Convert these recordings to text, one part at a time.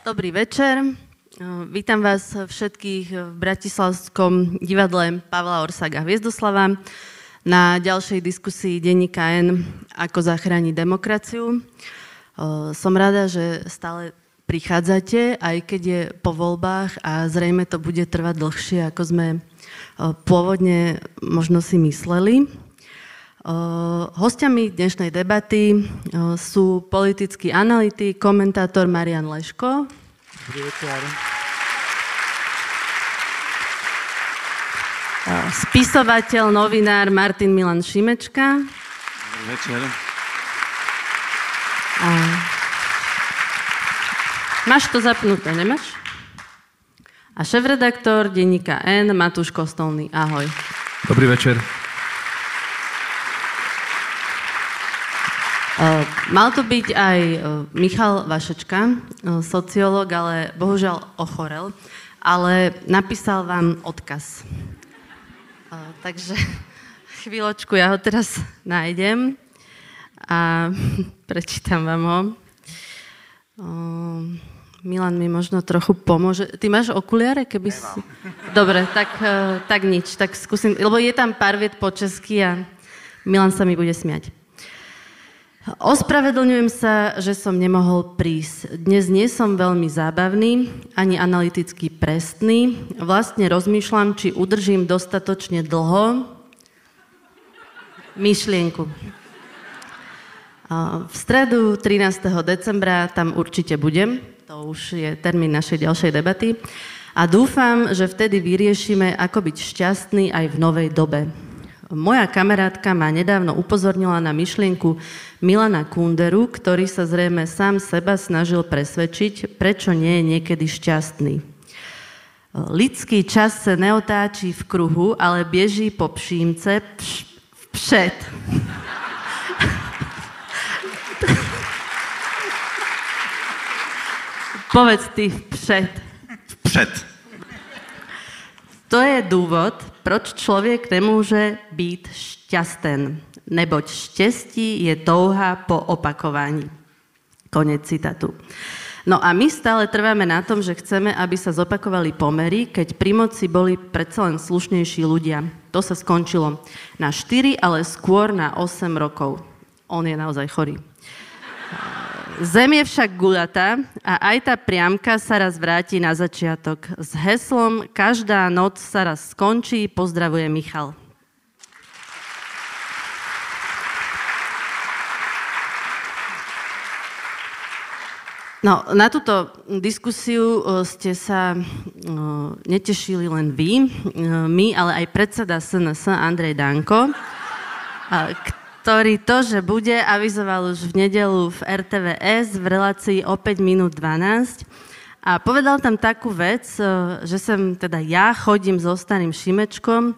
Dobrý večer. Vítam vás všetkých v Bratislavskom divadle Pavla Orsága Hviezdoslava na ďalšej diskusii denníka N ako zachrániť demokraciu. Som rada, že stále prichádzate, aj keď je po voľbách a zrejme to bude trvať dlhšie, ako sme pôvodne možno si mysleli. Hostiami dnešnej debaty sú politický analytik, komentátor Marián Leško. Dobrý večer. Spisovateľ, novinár Martin Milan Šimečka. Dobrý večer. Máš to zapnuté, nemáš? A šéfredaktor denníka N Matúš Kostolný. Ahoj. Dobrý večer. Mal to byť aj Michal Vašečka, sociológ, ale bohužiaľ ochorel, ale napísal vám odkaz. Takže chvíľočku, ja ho teraz nájdem a prečítam vám ho. Milan mi možno trochu pomôže. Ty máš okuliare, keby si... Dobre, tak nič, tak skúsim, lebo je tam pár viet po česky a Milan sa mi bude smiať. Ospravedlňujem sa, že som nemohol prísť. Dnes nie som veľmi zábavný, ani analyticky presný. Vlastne rozmýšľam, či udržím dostatočne dlho myšlienku. V stredu 13. decembra tam určite budem. To už je termín našej ďalšej debaty. A dúfam, že vtedy vyriešime, ako byť šťastný aj v novej dobe. Moja kamarátka ma nedávno upozornila na myšlienku Milana Kunderu, ktorý sa zrejme sám seba snažil presvedčiť, prečo nie je niekedy šťastný. Lidský čas sa neotáčí v kruhu, ale beží po pšímce vpred. Povedz ty vpred. Vpred. To je dôvod, proč človek nemôže byť šťasten, neboť šťastí je touha po opakovaní. Konec citátu. No a my stále trváme na tom, že chceme, aby sa zopakovali pomery, keď pri moci boli predsa len slušnejší ľudia. To sa skončilo na 4, ale skôr na 8 rokov. On je naozaj chorý. Zem je však guľatá a aj tá priamka sa raz vráti na začiatok. S heslom Každá noc sa raz skončí, pozdravuje Michal. No, na túto diskusiu ste sa netešili len vy, my, ale aj predseda SNS Andrej Danko, ktorý to, že bude, avizoval už v nedeľu v RTVS v relácii o 5 minút 12 a povedal tam takú vec, že sem teda ja chodím so starým Šimečkom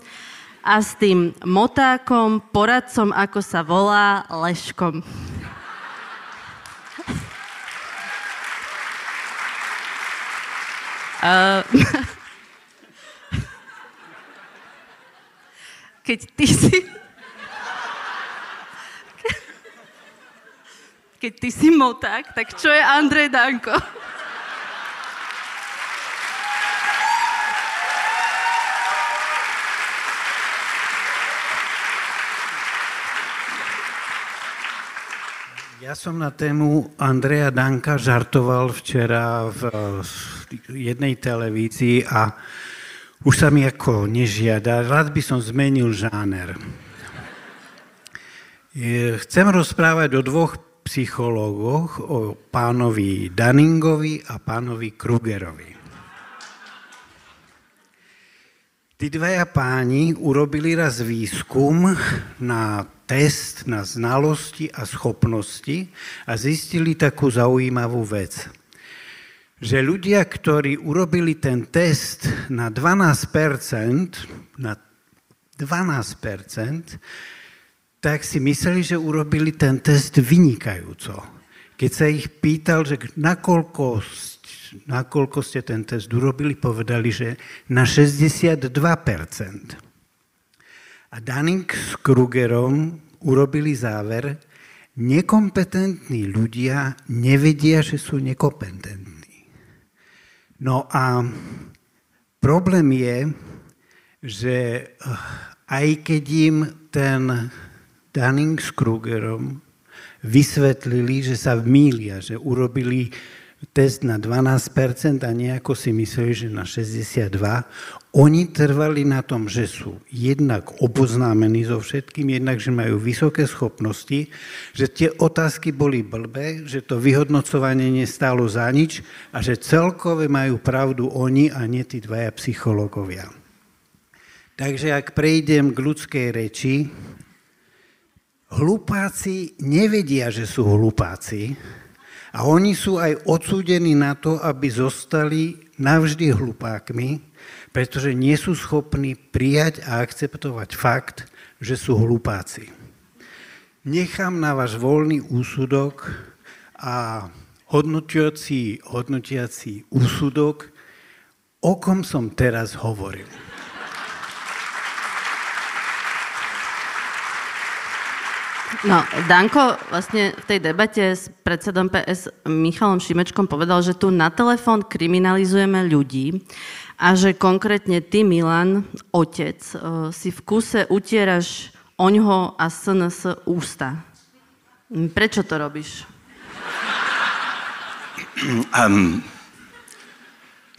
a s tým motákom, poradcom, ako sa volá, Leškom. Keď ty si moták, tak čo je Andrej Danko? Ja som na tému Andreja Danka žartoval včera v jednej televízii a už sa mi ako nežiada. Rád by som zmenil žáner. Chcem rozprávať o dvoch psychológoch, o pánovi Dunningovi a pánovi Krugerovi. Tí dvaja páni urobili raz výskum na test na znalosti a schopnosti a zistili takú zaujímavú vec, že ľudia, ktorí urobili ten test na 12%, tak si mysleli, že urobili ten test vynikajúco. Keď sa ich pýtal, že nakoľko ste ten test urobili, povedali, že na 62%. A Dunning s Krugerom urobili záver, nekompetentní ľudia nevedia, že sú nekompetentní. No a problém je, že aj keď im ten Dunning s Krugerom vysvetlili, že sa mýlia, že urobili test na 12% a nejako si mysleli, že na 62%, oni trvali na tom, že sú jednak oboznámení so všetkým, jednak, že majú vysoké schopnosti, že tie otázky boli blbé, že to vyhodnocovanie nestálo za nič a že celkové majú pravdu oni a nie tí dvaja psychológovia. Takže ak prejdem k ľudskej reči, hlupáci nevedia, že sú hlupáci a oni sú aj odsúdení na to, aby zostali navždy hlupákmi, pretože nie sú schopní prijať a akceptovať fakt, že sú hlupáci. Nechám na váš voľný úsudok a hodnotiaci úsudok, o kom som teraz hovoril. No, Danko vlastne v tej debate s predsedom PS Michalom Šimečkom povedal, že tu na telefón kriminalizujeme ľudí a že konkrétne ty, Milan, otec, si v kuse utieraš oňho a SNS ústa. Prečo to robíš?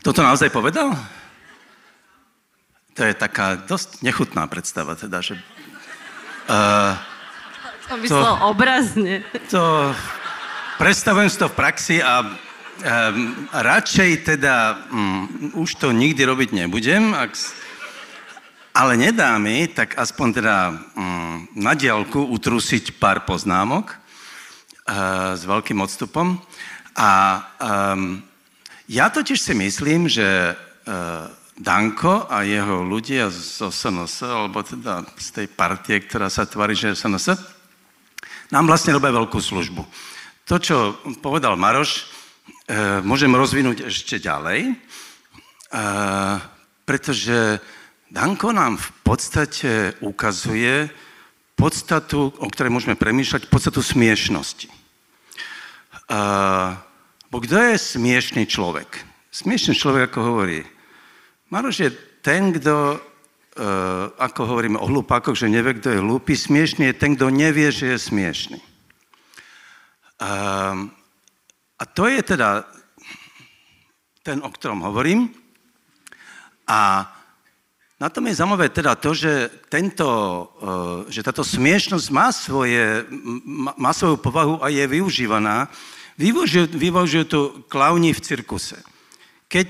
Toto naozaj povedal? To je taká dosť nechutná predstava, teda, že... To myslel obrazne. To predstavujem si to v praxi a radšej teda už to nikdy robiť nebudem, ale nedá mi, tak aspoň teda na diaľku utrusiť pár poznámok s veľkým odstupom. A ja totiž si myslím, že Danko a jeho ľudia z SNS, alebo teda z tej partie, ktorá sa tvári, že je SNS, nám vlastne robia veľkú službu. To, čo povedal Maroš, môžem rozvinúť ešte ďalej, pretože Danko nám v podstate ukazuje podstatu, o ktorej môžeme premýšľať, podstatu smiešnosti. Bo kto je smiešný človek? Smiešný človek, ako hovorí Maroš, je ten, kto... ako hovoríme o hlupákoch, že nevie, kto je hlúpy, smiešný je ten, kto nevie, že je smiešný. A to je teda ten, o ktorom hovorím. A na tom je zaujímavé teda to, že, že táto smiešnosť má svoju povahu a je využívaná. Využijú to klauni v cirkuse. Keď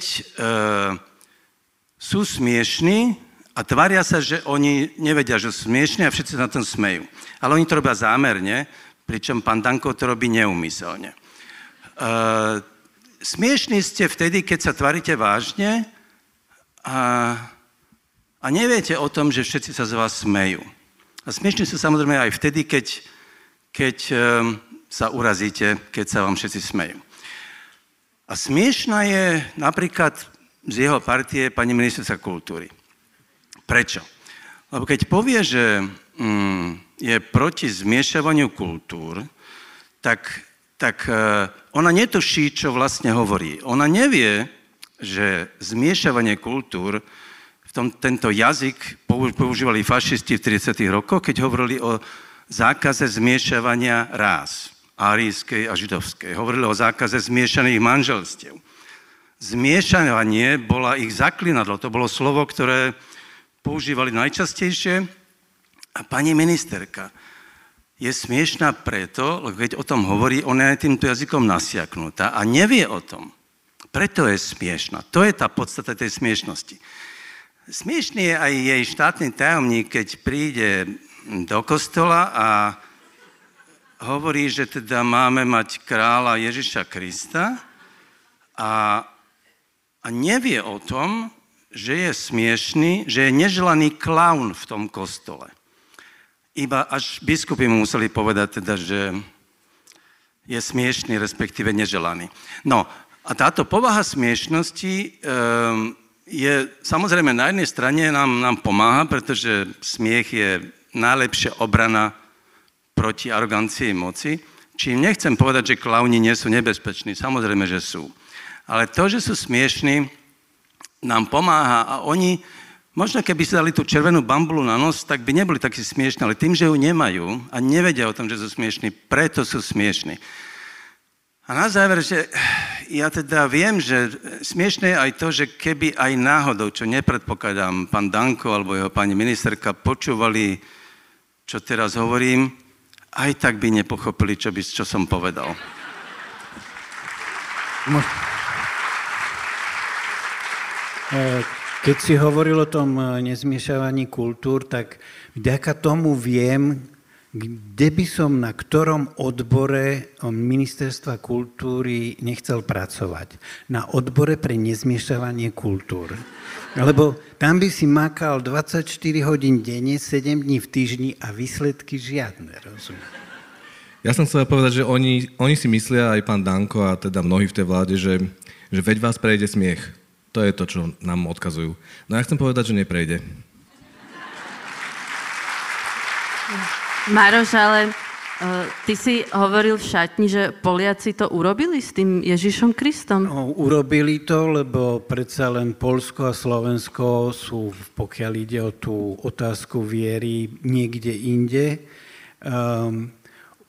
sú smiešní, a tvária sa, že oni nevedia, že sú smiešní a všetci na tom smejú. Ale oni to robia zámerne, pričom pán Danko to robí neúmyselne. Smiešní ste vtedy, keď sa tvárite vážne a neviete o tom, že všetci sa z vás smejú. A smiešní ste samozrejme aj vtedy, keď sa urazíte, keď sa vám všetci smejú. A smiešná je napríklad z jeho partie pani ministerka kultúry. Prečo? Lebo keď povie, že je proti zmiešavaniu kultúr, tak ona netuší, čo vlastne hovorí. Ona nevie, že zmiešavanie kultúr, tento jazyk používali fašisti v 30. rokoch, keď hovorili o zákaze zmiešavania rás, árijskej a židovskej. Hovorili o zákaze zmiešaných manželstiev. Zmiešavanie bola ich zaklinadlo, to bolo slovo, ktoré používali najčastejšie. A pani ministerka je smiešná preto, lebo keď o tom hovorí, ona je týmto jazykom nasiaknutá a nevie o tom. Preto je smiešná. To je tá podstata tej smiešnosti. Smiešný je aj jej štátny tajomník, keď príde do kostola a hovorí, že teda máme mať kráľa Ježiša Krista a nevie o tom, že je smiešný, že je neželaný klaun v tom kostole. Iba až biskupi mu museli povedať teda, že je smiešný, respektíve neželaný. No a táto povaha smiešnosti je samozrejme na jednej strane nám pomáha, pretože smiech je najlepšia obrana proti arogancii moci. Čím nechcem povedať, že klauni nie sú nebezpeční, samozrejme, že sú. Ale to, že sú smiešní, nám pomáha a oni, možno keby si dali tú červenú bambulu na nos, tak by neboli takí smiešní, ale tým, že ju nemajú a nevedia o tom, že sú smiešní, preto sú smiešní. A na záver, že ja teda viem, že smiešné je aj to, že keby aj náhodou, čo nepredpokladám, pán Danko alebo jeho pani ministerka počúvali, čo teraz hovorím, aj tak by nepochopili, čo som povedal. Keď si hovoril o tom nezmiešavaní kultúr, tak vďaka tomu viem, kde by som na ktorom odbore Ministerstva kultúry nechcel pracovať. Na odbore pre nezmiešavanie kultúr. Lebo tam by si makal 24 hodín denne, 7 dní v týždni a výsledky žiadne, rozumiem. Ja som chcel povedať, že oni si myslia, aj pán Danko a teda mnohí v tej vláde, že veď vás prejde smiech. To je to, čo nám odkazujú. No ja chcem povedať, že neprejde. Maroš, ale ty si hovoril v šatni, že Poliaci to urobili s tým Ježišom Kristom. No, urobili to, lebo predsa len Poľsko a Slovensko sú, pokiaľ ide o tú otázku viery, niekde inde.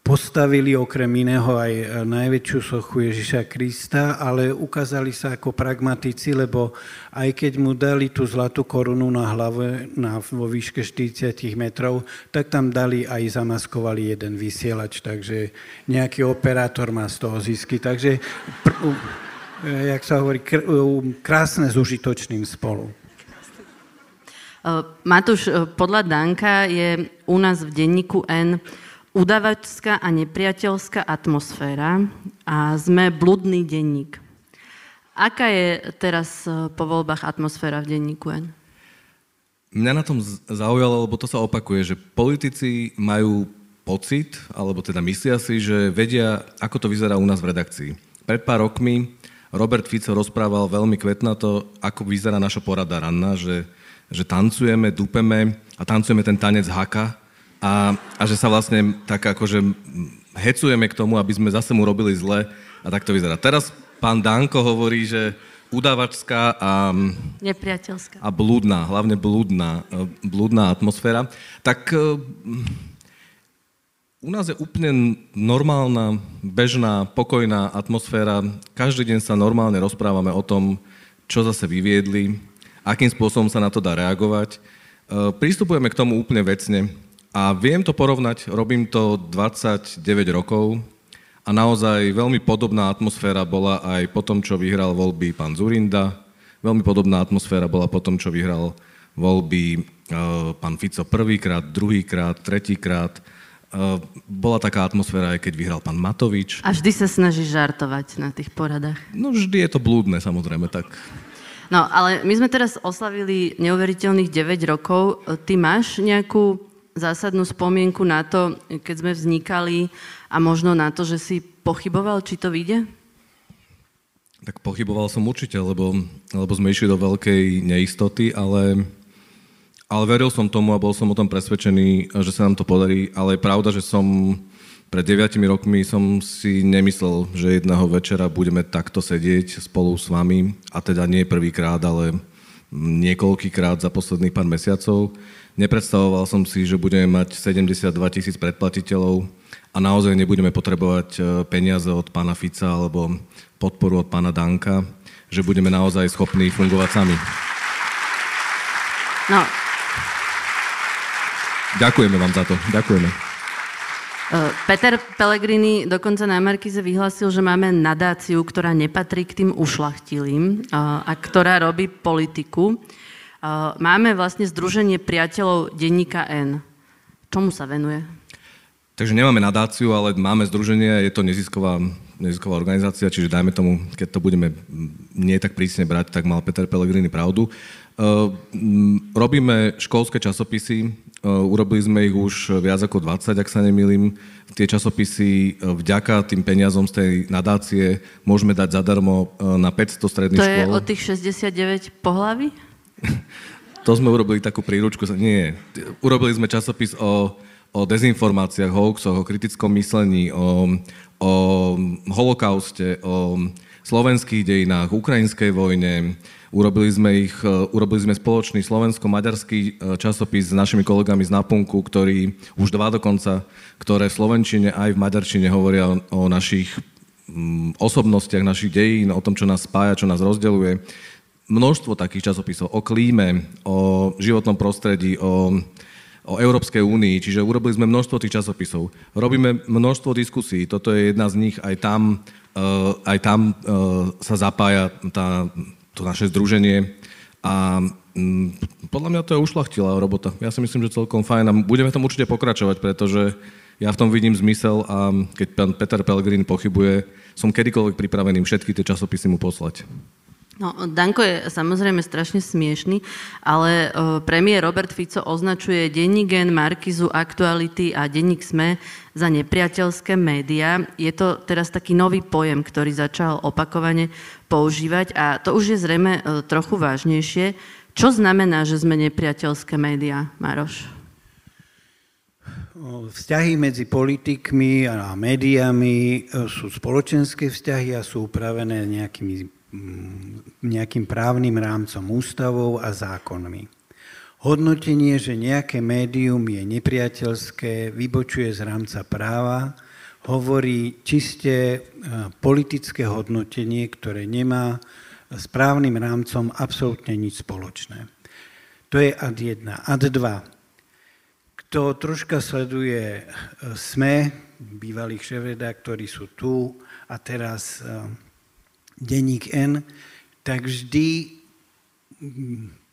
Postavili okrem iného aj najväčšiu sochu Ježiša Krista, ale ukázali sa ako pragmatici, lebo aj keď mu dali tú zlatú korunu na hlave vo výške 40 metrov, tak tam dali aj zamaskovali jeden vysielač, takže nejaký operátor má z toho zisky. Takže, jak sa hovorí, krásne s užitočným spolu. Matúš, podľa Danka je u nás v denníku N udavačská a nepriateľská atmosféra a sme bludný denník. Aká je teraz po voľbách atmosféra v denníku N? Mňa na tom zaujalo, lebo to sa opakuje, že politici majú pocit, alebo teda myslia si, že vedia, ako to vyzerá u nás v redakcii. Pred pár rokmi Robert Fica rozprával veľmi kvetnato, ako vyzerá naša porada ranná, že tancujeme, dúpeme a tancujeme ten tanec haka, a že sa vlastne tak akože hecujeme k tomu, aby sme zase mu robili zle a tak to vyzerá. Teraz pán Danko hovorí, že udavačská a nepriateľská a blúdna, hlavne blúdna atmosféra. Tak u nás je úplne normálna, bežná, pokojná atmosféra. Každý deň sa normálne rozprávame o tom, čo zase vyviedli, akým spôsobom sa na to dá reagovať. Pristupujeme k tomu úplne vecne. A viem to porovnať, robím to 29 rokov a naozaj veľmi podobná atmosféra bola aj po tom, čo vyhral voľby pán Zurinda, veľmi podobná atmosféra bola po tom, čo vyhral voľby pán Fico prvýkrát, druhýkrát, tretíkrát. Bola taká atmosféra, aj keď vyhral pán Matovič. A vždy sa snaží žartovať na tých poradách. No vždy je to blúdne, samozrejme, tak. No, ale my sme teraz oslavili neuveriteľných 9 rokov. Ty máš nejakú zásadnú spomienku na to, keď sme vznikali a možno na to, že si pochyboval, či to vyjde? Tak pochyboval som určite, lebo sme išli do veľkej neistoty, ale veril som tomu a bol som o tom presvedčený, že sa nám to podarí, ale je pravda, že som pred 9 rokmi som si nemyslel, že jedného večera budeme takto sedieť spolu s vami a teda nie prvýkrát, ale niekoľkýkrát za posledných pár mesiacov. Nepredstavoval som si, že budeme mať 72 000 predplatiteľov a naozaj nebudeme potrebovať peniaze od pána Fica alebo podporu od pána Danka, že budeme naozaj schopní fungovať sami. No. Ďakujeme vám za to. Ďakujeme. Peter Pellegrini dokonca na Markize vyhlasil, že máme nadáciu, ktorá nepatrí k tým ušlachtilým a ktorá robí politiku. Máme vlastne Združenie priateľov denníka N. Čomu sa venuje? Takže nemáme nadáciu, ale máme združenie, je to nezisková organizácia, čiže dajme tomu, keď to budeme nie tak prísne brať, tak mal Peter Pellegrini pravdu. Robíme školské časopisy, urobili sme ich už viac ako 20, ak sa nemýlim. Tie časopisy vďaka tým peniazom z tej nadácie môžeme dať zadarmo na 500 stredných škôl. To je od tých 69 pohlaví? To sme urobili takú príručku, nie. Urobili sme časopis o dezinformáciách, hoaxoch, o kritickom myslení, o holokauste, o slovenských dejinách, ukrajinskej vojne. Urobili sme spoločný slovensko-maďarský časopis s našimi kolegami z Napunku, ktorí už dva dokonca, ktoré v slovenčine aj v maďarčine hovoria o našich osobnostiach, našich dejín, o tom, čo nás spája, čo nás rozdeľuje. Množstvo takých časopisov o klíme, o životnom prostredí, o Európskej únii, čiže urobili sme množstvo tých časopisov. Robíme množstvo diskusí, toto je jedna z nich, aj tam sa zapája to naše združenie a podľa mňa to je ušľachtilá robota. Ja si myslím, že celkom fajn a budeme tam určite pokračovať, pretože ja v tom vidím zmysel a keď pán Peter Pellegrini pochybuje, som kedykoľvek pripravený všetky tie časopisy mu poslať. No, Danko je samozrejme strašne smiešný, ale premiér Robert Fico označuje denník N, Markizu, Aktuality a denník SME za nepriateľské médiá. Je to teraz taký nový pojem, ktorý začal opakovane používať a to už je zrejme trochu vážnejšie. Čo znamená, že sme nepriateľské médiá, Maroš? Vzťahy medzi politikmi a médiami sú spoločenské vzťahy a sú upravené nejakým právnym rámcom, ústavou a zákonmi. Hodnotenie, že nejaké médium je nepriateľské, vybočuje z rámca práva, hovorí čiste politické hodnotenie, ktoré nemá s právnym rámcom absolútne nič spoločné. To je ad 1. Ad 2. Kto troška sleduje SME, bývalých šéfredaktori sú tu a teraz denník N, tak vždy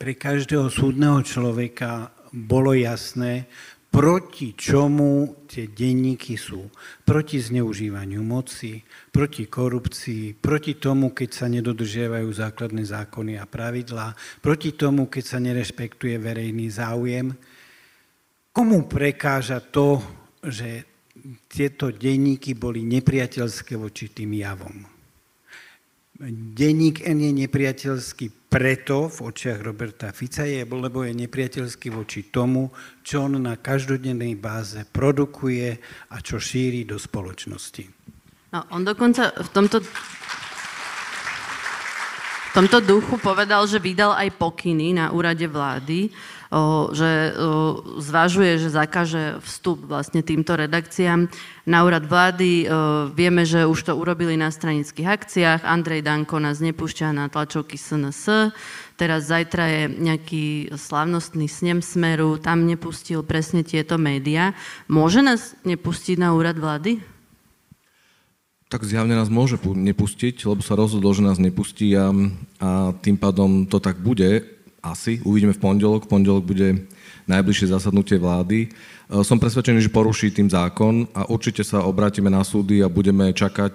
pre každého súdneho človeka bolo jasné, proti čomu tie denníky sú. Proti zneužívaniu moci, proti korupcii, proti tomu, keď sa nedodržiavajú základné zákony a pravidlá, proti tomu, keď sa nerešpektuje verejný záujem. Komu prekáža to, že tieto denníky boli nepriateľské voči tým javom? Denník N je nepriateľský preto v očiach Roberta Fica, lebo je nepriateľský voči tomu, čo on na každodennej báze produkuje a čo šíri do spoločnosti. No, on dokonca v tomto duchu povedal, že vydal aj pokyny na úrade vlády, že zvažuje, že zakaže vstup vlastne týmto redakciám na úrad vlády. Vieme, že už to urobili na stranických akciách. Andrej Danko nás nepúšťa na tlačovky SNS. Teraz zajtra je nejaký slávnostný snem Smeru. Tam nepustil presne tieto médiá. Môže nás nepustiť na úrad vlády? Tak zjavne nás môže nepustiť, lebo sa rozhodol, že nás nepustí a tým pádom to tak bude. Asi, uvidíme v pondelok. Pondelok bude najbližšie zasadnutie vlády. Som presvedčený, že poruší tým zákon a určite sa obrátime na súdy a budeme čakať,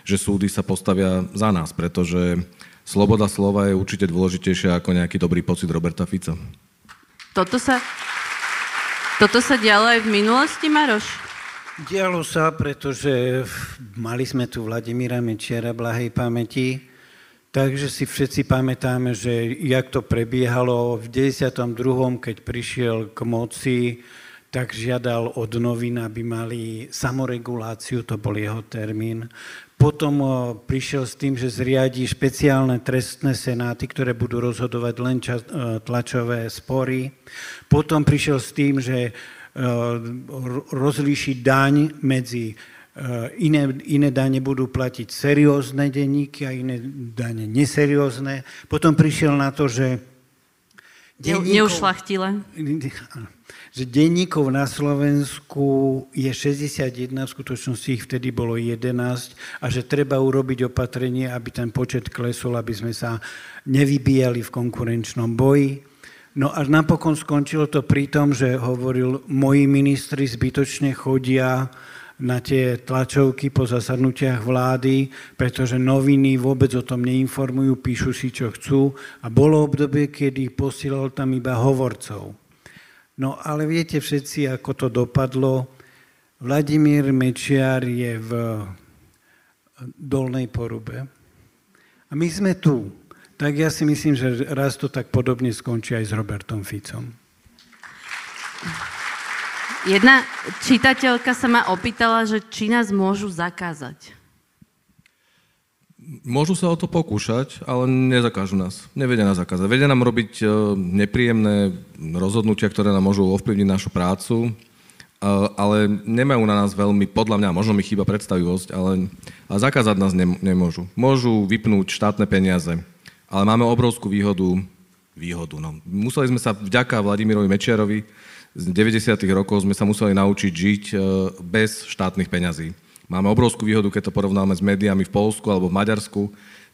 že súdy sa postavia za nás, pretože sloboda slova je určite dôležitejšia ako nejaký dobrý pocit Roberta Fica. Toto sa dialo aj v minulosti, Maroš? Dialo sa, pretože mali sme tu Vladimíra Mečiara blahej pamäti. Takže si všetci pamätáme, že jak to prebiehalo v 92., keď prišiel k moci, tak žiadal od novín, aby mali samoreguláciu, to bol jeho termín. Potom prišiel s tým, že zriadi špeciálne trestné senáty, ktoré budú rozhodovať len tlačové spory. Potom prišiel s tým, že rozlíši daň medzi iné dane budú platiť seriózne denníky a iné dane neseriózne. Potom prišiel na to, že denníkov na Slovensku je 61, v skutočnosti ich vtedy bolo 11 a že treba urobiť opatrenie, aby ten počet klesol, aby sme sa nevybíjali v konkurenčnom boji. No a napokon skončilo to pri tom, že hovoril, moji ministri zbytočne chodia na tie tlačovky po zasadnutiach vlády, pretože noviny vôbec o tom neinformujú, píšu si, čo chcú. A bolo obdobie, kedy posielal tam iba hovorcov. No ale viete všetci, ako to dopadlo. Vladimír Mečiar je v dolnej porube. A my sme tu. Tak ja si myslím, že raz to tak podobne skončí aj s Robertom Ficom. Jedna čitateľka sa ma opýtala, že či nás môžu zakázať. Môžu sa o to pokúšať, ale nezakážu nás. Nevedia nás zakázať. Vedia nám robiť nepríjemné rozhodnutia, ktoré nám môžu ovplyvniť našu prácu, ale nemajú na nás veľmi, podľa mňa, možno mi chýba predstavivosť, ale zakázať nás nemôžu. Môžu vypnúť štátne peniaze. Ale máme obrovskú výhodu. No. Museli sme sa vďaka Vladimirovi Mečiarovi z 90. rokov sme sa museli naučiť žiť bez štátnych peňazí. Máme obrovskú výhodu, keď to porovnáme s médiami v Poľsku alebo v Maďarsku.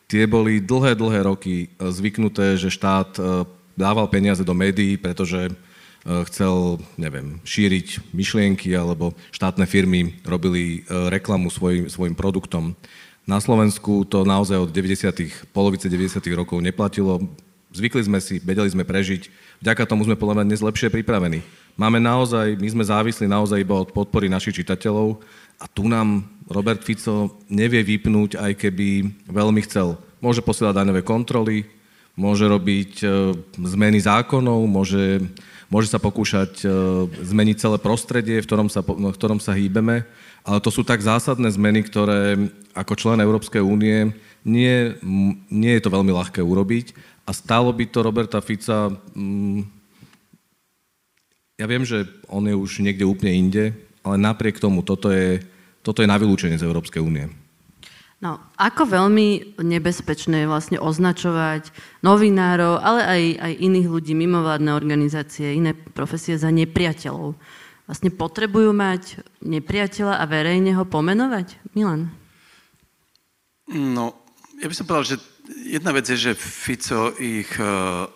Tie boli dlhé roky zvyknuté, že štát dával peniaze do médií, pretože chcel, neviem, šíriť myšlienky alebo štátne firmy robili reklamu svojim produktom. Na Slovensku to naozaj od polovice 90. rokov neplatilo. Zvykli sme si, vedeli sme prežiť. Vďaka tomu sme podľa mňa dnes lepšie pripravení. My sme závislí naozaj iba od podpory našich čitateľov a tu nám Robert Fico nevie vypnúť, aj keby veľmi chcel. Môže posielať daňové kontroly, môže robiť zmeny zákonov, môže sa pokúšať zmeniť celé prostredie, v ktorom sa hýbeme. Ale to sú tak zásadné zmeny, ktoré ako člen Európskej únie nie je to veľmi ľahké urobiť. A stálo by to Roberta Fica... ja viem, že on je už niekde úplne inde, ale napriek tomu toto je na vylúčenie z Európskej únie. No, ako veľmi nebezpečné je vlastne označovať novinárov, ale aj iných ľudí, mimovládne organizácie, iné profesie za nepriateľov. Vlastne potrebujú mať nepriateľa a verejne ho pomenovať? Milan? No, ja by som povedal, že jedna vec je, že Fico ich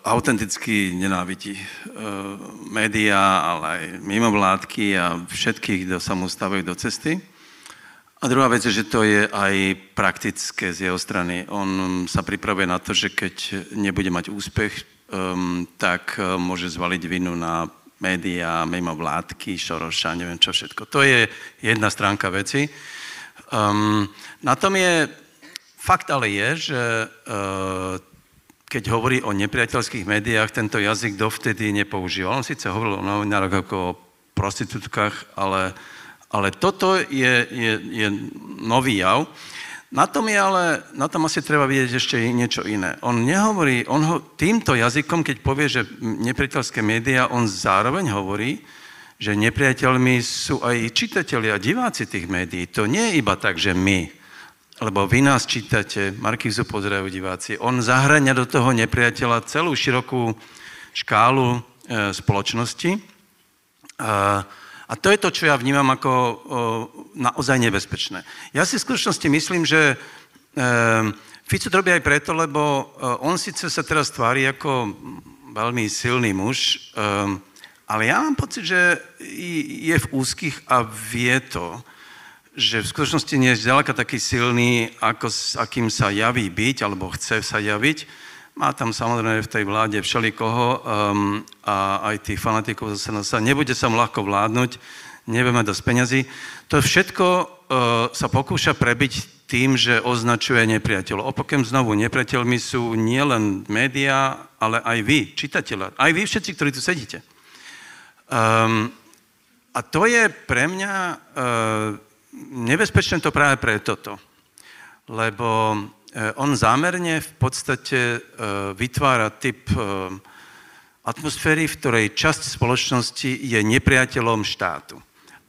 autenticky nenávidí. Média, ale aj mimovládky a všetkých, kto sa mu stavajú do cesty. A druhá vec je, že to je aj praktické z jeho strany. On sa pripravuje na to, že keď nebude mať úspech, tak môže zvaliť vinu na médiá, mimovládky, Šoroša, neviem čo všetko. To je jedna stránka veci. Na tom je, fakt ale je, že keď hovorí o nepriateľských médiách, tento jazyk dovtedy nepoužíval. On síce hovoril o novinároch ako o prostitútkach, ale toto je nový jav. Na tom asi treba vidieť ešte niečo iné. On týmto jazykom, keď povie, že nepriateľské médiá, on zároveň hovorí, že nepriateľmi sú aj čitatelia a diváci tých médií. To nie je iba tak, že my, lebo vy nás čítate, Markízu pozerajú diváci. On zahrania do toho nepriateľa celú širokú škálu spoločnosti. A to je to, čo ja vnímam ako naozaj nebezpečné. Ja si v skutočnosti myslím, že Fico to robí aj preto, lebo on síce sa teraz tvári ako veľmi silný muž, ale ja mám pocit, že je v úzkých a vie to, že v skutočnosti nie je zďaleka taký silný, ako s akým sa javí byť, alebo chce sa javiť. Má tam samozrejme v tej vláde všelikoho a aj tých fanatikov zase nebude sa mu ľahko vládnuť, nebudeme dosť peňazí. To všetko sa pokúša prebiť tým, že označuje nepriateľov. Opakujem znovu, nepriateľmi sú nielen médiá, ale aj vy, čitatelia, aj vy všetci, ktorí tu sedíte. A to je pre mňa nebezpečné to práve pre toto, lebo... On zámerne v podstate vytvára typ atmosféry, v ktorej časť spoločnosti je nepriateľom štátu.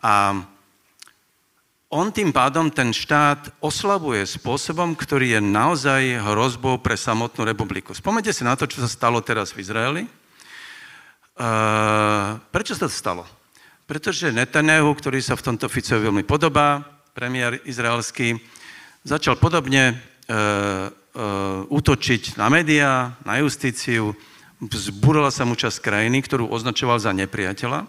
A on tým pádom ten štát oslabuje spôsobom, ktorý je naozaj hrozbou pre samotnú republiku. Spomeňte si na to, čo sa stalo teraz v Izraeli. Prečo sa to stalo? Pretože Netanjahu, ktorý sa v tomto Ficovi veľmi podobá, premiér izraelský, začal podobne útočiť na médiá, na justíciu, Vzburila sa mu časť krajiny, ktorú označoval za nepriateľa,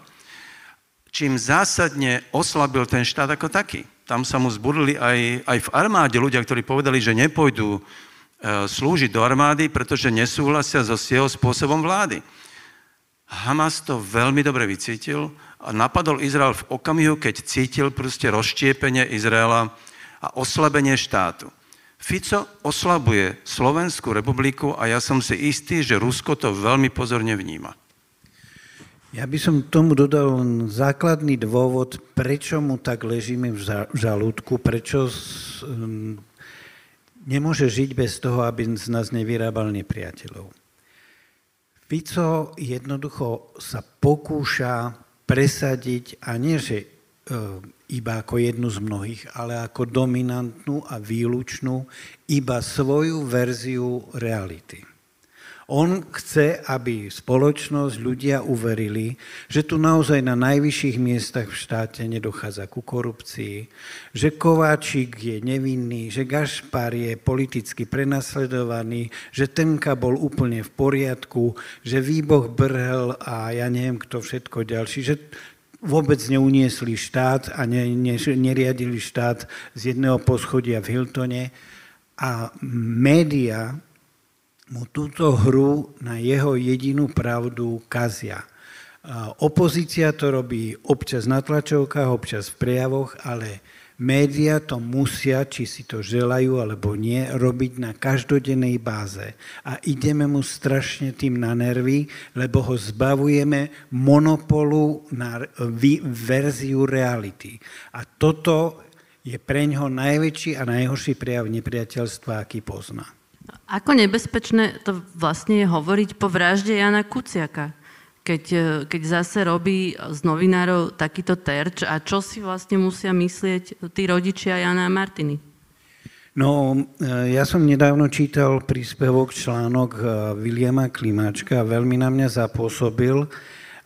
čím zásadne oslabil ten štát ako taký. Tam sa mu zburili aj v armáde ľudia, ktorí povedali, že nepôjdu slúžiť do armády, pretože nesúhlasia so jeho spôsobom vlády. Hamas to veľmi dobre vycítil a napadol Izrael v okamihu, keď cítil proste rozštiepenie Izraela a oslabenie štátu. Fico oslabuje Slovenskú republiku a ja som si istý, že Rusko to veľmi pozorne vníma. Ja by som tomu dodal len základný dôvod, prečo mu tak ležíme v žalúdku, prečo nemôže žiť bez toho, aby z nás nevyrábal nepriateľov. Fico jednoducho sa pokúša presadiť, a nie že iba ako jednu z mnohých, ale ako dominantnú a výlučnú, iba svoju verziu reality. On chce, aby spoločnosť, ľudia uverili, že tu naozaj na najvyšších miestach v štáte nedochádza ku korupcii, že Kováčik je nevinný, že Gašpar je politicky prenasledovaný, že Temka bol úplne v poriadku, že Výboh Brhel a ja neviem kto všetko ďalší, že vôbec neuniesli štát a neriadili štát z jedného poschodia v Hiltone a média mu túto hru na jeho jedinú pravdu kazia. Opozícia to robí občas na tlačovkách, občas v prejavoch, ale média to musia, či si to želajú alebo nie, robiť na každodennej báze. A ideme mu strašne tým na nervy, lebo ho zbavujeme monopolu na verziu reality. A toto je preňho najväčší a najhorší prejav nepriateľstva, aký pozná. Ako nebezpečné to vlastne je hovoriť po vražde Jana Kuciaka, keď zase robí z novinárov takýto terč a čo si vlastne musia myslieť tí rodičia Jana a Martiny? No, ja som nedávno čítal príspevok, článok Viliama Klimáčka a veľmi na mňa zapôsobil,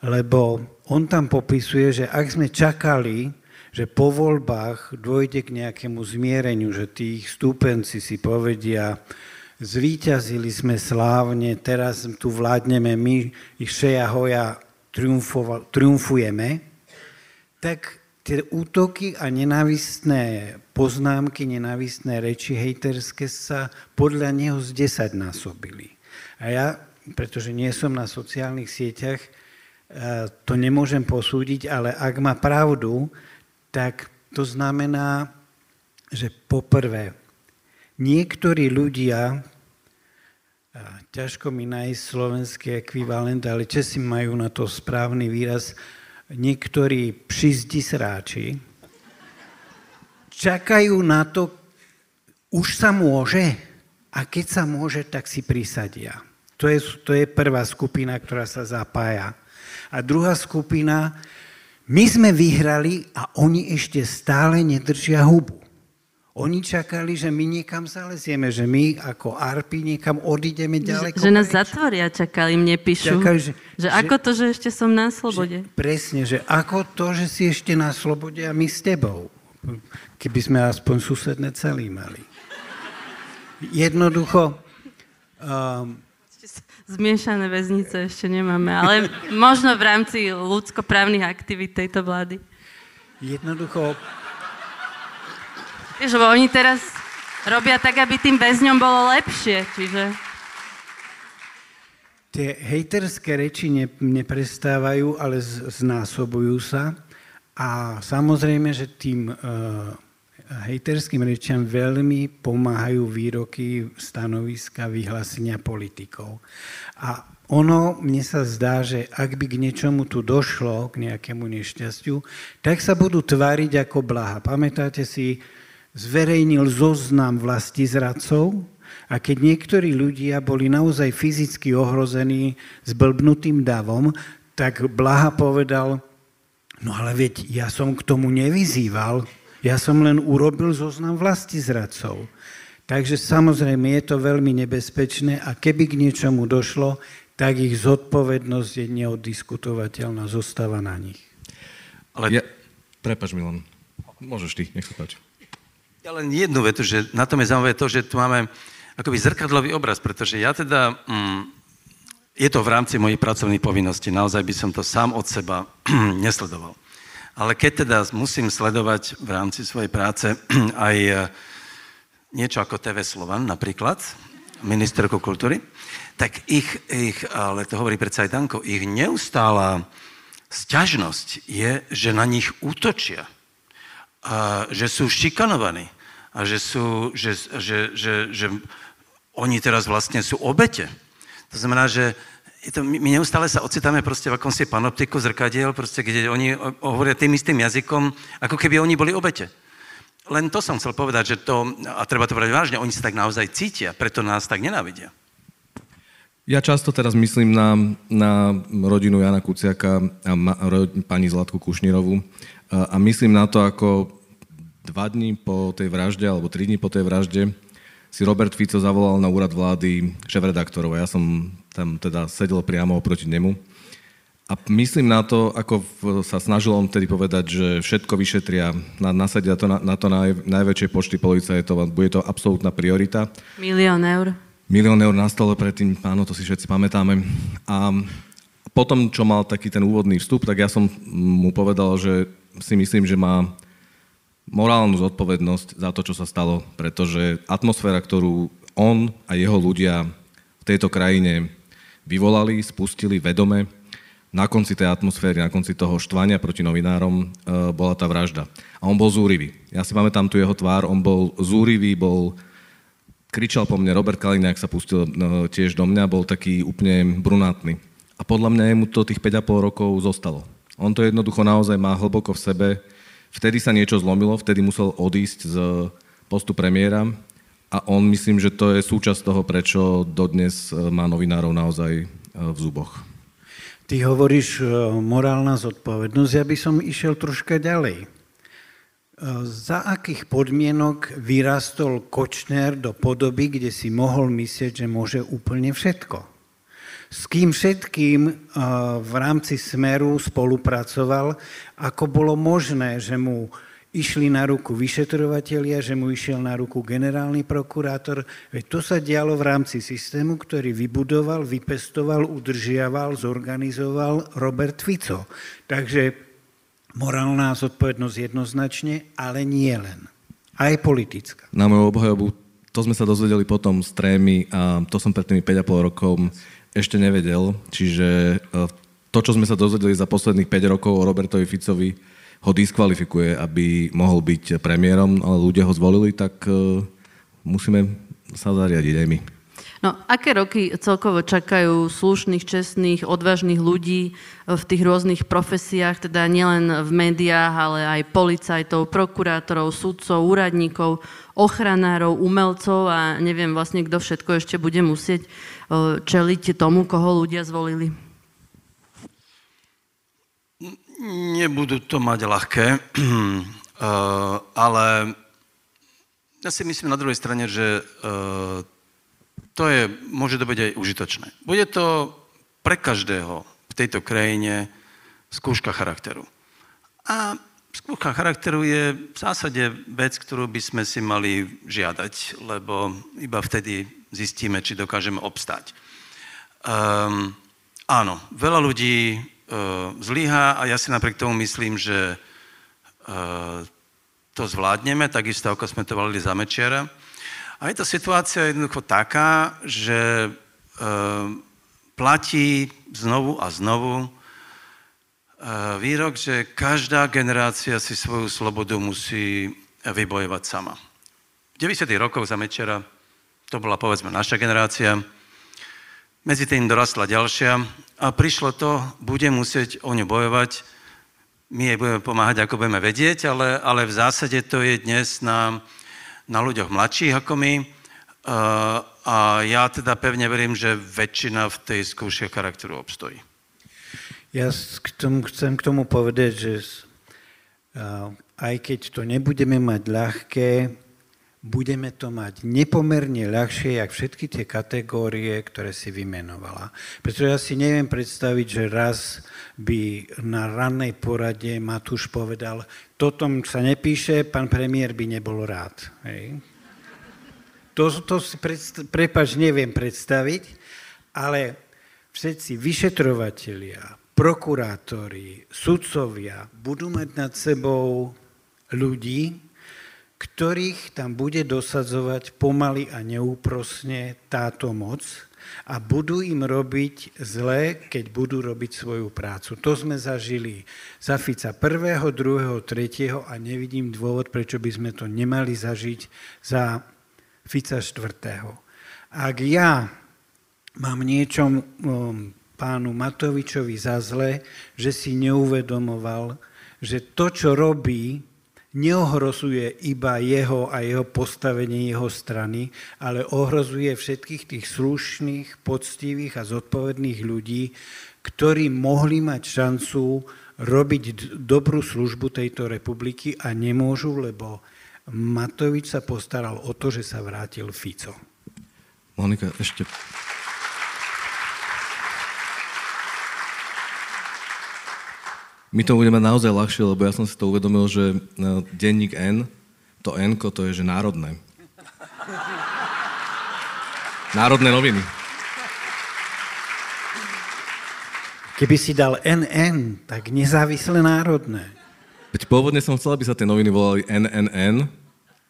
lebo on tam popisuje, že ak sme čakali, že po voľbách dôjde k nejakému zmiereniu, že tí ich stúpenci si povedia, zvíťazili sme slávne, teraz tu vládneme my, ich šeja hoja triumfujeme, tak tie útoky a nenávistné poznámky, nenávistné reči hejterské sa podľa neho z 10-násobili. A ja, pretože nie som na sociálnych sieťach, to nemôžem posúdiť, ale ak má pravdu, tak to znamená, že poprvé, niektorí ľudia, ťažko mi nájsť slovenský ekvivalent, ale Česi majú na to správny výraz, niektorí pšizdisráči čakajú na to, už sa môže, a keď sa môže, tak si prisadia. To je prvá skupina, ktorá sa zapája. A druhá skupina, my sme vyhrali a oni ešte stále nedržia hubu. Oni čakali, že my niekam zalezieme, že my ako Arpi niekam odídeme ďaleko. Že nás zatvoria, čakali, mne píšu. Čakali, že ako to, že ešte som na slobode. Presne, že ako to, že si ešte na slobode a my s tebou. Keby sme aspoň susedné celí mali. Jednoducho... Zmiešané väznice ešte nemáme, ale možno v rámci ľudskoprávnych aktivít tejto vlády. Jednoducho... Že oni teraz robia tak, aby tým väzňom bolo lepšie, čiže... Tie hejterské reči neprestávajú, ale znásobujú sa a samozrejme, že tým hejterským rečiam veľmi pomáhajú výroky, stanoviska, vyhlásenia politikov. A ono, mne sa zdá, že ak by k niečomu tu došlo, k nejakému nešťastiu, tak sa budú tváriť ako blaha. Pamätáte si, zverejnil zoznam vlastizradcov a keď niektorí ľudia boli naozaj fyzicky ohrození zblbnutým davom, tak Blaha povedal, no ale veď ja som k tomu nevyzýval, ja som len urobil zoznam vlastizradcov. Takže samozrejme je to veľmi nebezpečné a keby k niečomu došlo, tak ich zodpovednosť je neoddiskutovateľná, zostáva na nich. Ale... Prepáč, Milan, môžeš ty, nech sa páči. Ja len jednu vetu, že na tom je zaujímavé to, že tu máme akoby zrkadlový obraz, pretože ja teda je to v rámci mojej pracovnej povinnosti. Naozaj by som to sám od seba nesledoval. Ale keď teda musím sledovať v rámci svojej práce aj niečo ako TV Slovan napríklad, ministerku kultúry, tak ich, ale to hovorí predsa aj Danko, ich neustála sťažnosť je, že na nich útočia, a že sú šikanovaní a že oni teraz vlastne sú obete. To znamená, že my neustále sa ocitáme proste v akomsi panoptiku zrkadiel, proste, kde oni hovoria tým istým jazykom, ako keby oni boli obete. Len to som chcel povedať, že to, a treba to brať vážne, oni sa tak naozaj cítia, preto nás tak nenávidia. Ja často teraz myslím na rodinu Jana Kuciaka a pani Zlatku Kušnírovú a myslím na to, ako 2 dní po tej vražde, alebo 3 dní po tej vražde si Robert Fico zavolal na úrad vlády šéfredaktorov a ja som tam teda sedel priamo oproti nemu. A myslím na to, ako sa snažil on vtedy povedať, že všetko vyšetria, nasadia to na to najväčšie počty policajtov a bude to absolútna priorita. 1 000 000 eur. 1 000 000 eur na stole predtým, áno, to si všetci pamätáme. A potom, čo mal taký ten úvodný vstup, tak ja som mu povedal, že si myslím, že má morálnu zodpovednosť za to, čo sa stalo, pretože atmosféra, ktorú on a jeho ľudia v tejto krajine vyvolali, spustili vedome, na konci tej atmosféry, na konci toho štvania proti novinárom bola tá vražda. A on bol zúrivý. Ja si pamätám tu jeho tvár, on bol zúrivý, kričal po mne, Robert Kaliňák sa pustil tiež do mňa, bol taký úplne brunátny. A podľa mňa mu to tých 5,5 rokov zostalo. On to jednoducho naozaj má hlboko v sebe. Vtedy sa niečo zlomilo, vtedy musel odísť z postu premiéra a on, myslím, že to je súčasť toho, prečo dodnes má novinárov naozaj v zuboch. Ty hovoríš morálna zodpovednosť, ja by som išiel troška ďalej. Za akých podmienok vyrastol Kočner do podoby, kde si mohol myslieť, že môže úplne všetko? S kým všetkým v rámci Smeru spolupracoval? Ako bolo možné, že mu išli na ruku vyšetrovatelia, že mu išiel na ruku generálny prokurátor? Veď to sa dialo v rámci systému, ktorý vybudoval, vypestoval, udržiaval, zorganizoval Robert Fico. Takže morálna zodpovednosť jednoznačne, ale nie len. Aj politická. Na moju obhajobu, to sme sa dozvedeli potom z trémy a to som pred tými 5,5 rokov ešte nevedel. Čiže to, čo sme sa dozvedeli za posledných 5 rokov o Robertovi Ficovi, ho diskvalifikuje, aby mohol byť premiérom, ale ľudia ho zvolili, tak musíme sa zariadiť aj my. No, aké roky celkovo čakajú slušných, čestných, odvážnych ľudí v tých rôznych profesiách, teda nielen v médiách, ale aj policajtov, prokurátorov, sudcov, úradníkov, ochranárov, umelcov a neviem vlastne, kto všetko ešte bude musieť čeliť tomu, koho ľudia zvolili? Nebudú to mať ľahké, ale ja si myslím na druhej strane, že môže to byť aj užitočné. Bude to pre každého v tejto krajine skúška charakteru. A skúška charakteru je v zásade vec, ktorú by sme si mali žiadať, lebo iba vtedy zistíme, či dokážeme obstáť. Áno, veľa ľudí zlyhá a ja si napriek tomu myslím, že to zvládneme, takisto ako sme to volali za Mečiara. A je to situácia jednoducho taká, že platí znovu a znovu výrok, že každá generácia si svoju slobodu musí vybojovať sama. V 90. rokoch za Mečiara to bola povedzme naša generácia, medzi tým dorastla ďalšia a prišlo to, bude musieť o ňu bojovať. My jej budeme pomáhať, ako budeme vedieť, ale v zásade to je dnes na ľuďoch mladších ako my. A ja teda pevne verím, že väčšina v tej skúške charakteru obstojí. Ja chcem k tomu povedať, že aj keď to nebudeme mať ľahké, budeme to mať nepomerne ľahšie, jak všetky tie kategórie, ktoré si vymenovala. Pretože ja si neviem predstaviť, že raz by na rannej porade Matúš povedal, toto sa nepíše, pán premiér by nebol rád. Hej. To si neviem predstaviť, ale všetci vyšetrovatelia, prokurátori, sudcovia budú mať nad sebou ľudí, ktorých tam bude dosadzovať pomaly a neúprosne táto moc a budú im robiť zlé, keď budú robiť svoju prácu. To sme zažili za Fica 1., 2., 3. a nevidím dôvod, prečo by sme to nemali zažiť za Fica 4. Ak ja mám niečom pánu Matovičovi za zlé, že si neuvedomoval, že to, čo robí, neohrozuje iba jeho a jeho postavenie jeho strany, ale ohrozuje všetkých tých slušných, poctivých a zodpovedných ľudí, ktorí mohli mať šancu robiť dobrú službu tejto republiky a nemôžu, lebo Matovič sa postaral o to, že sa vrátil Fico. Monika, ešte... My to budeme naozaj ľahšie, lebo ja som si to uvedomil, že denník N, to N-ko, to je, že národné. Národné noviny. Keby si dal NN, tak nezávisle národné. Veď pôvodne som chcel, aby sa tie noviny volali NNN,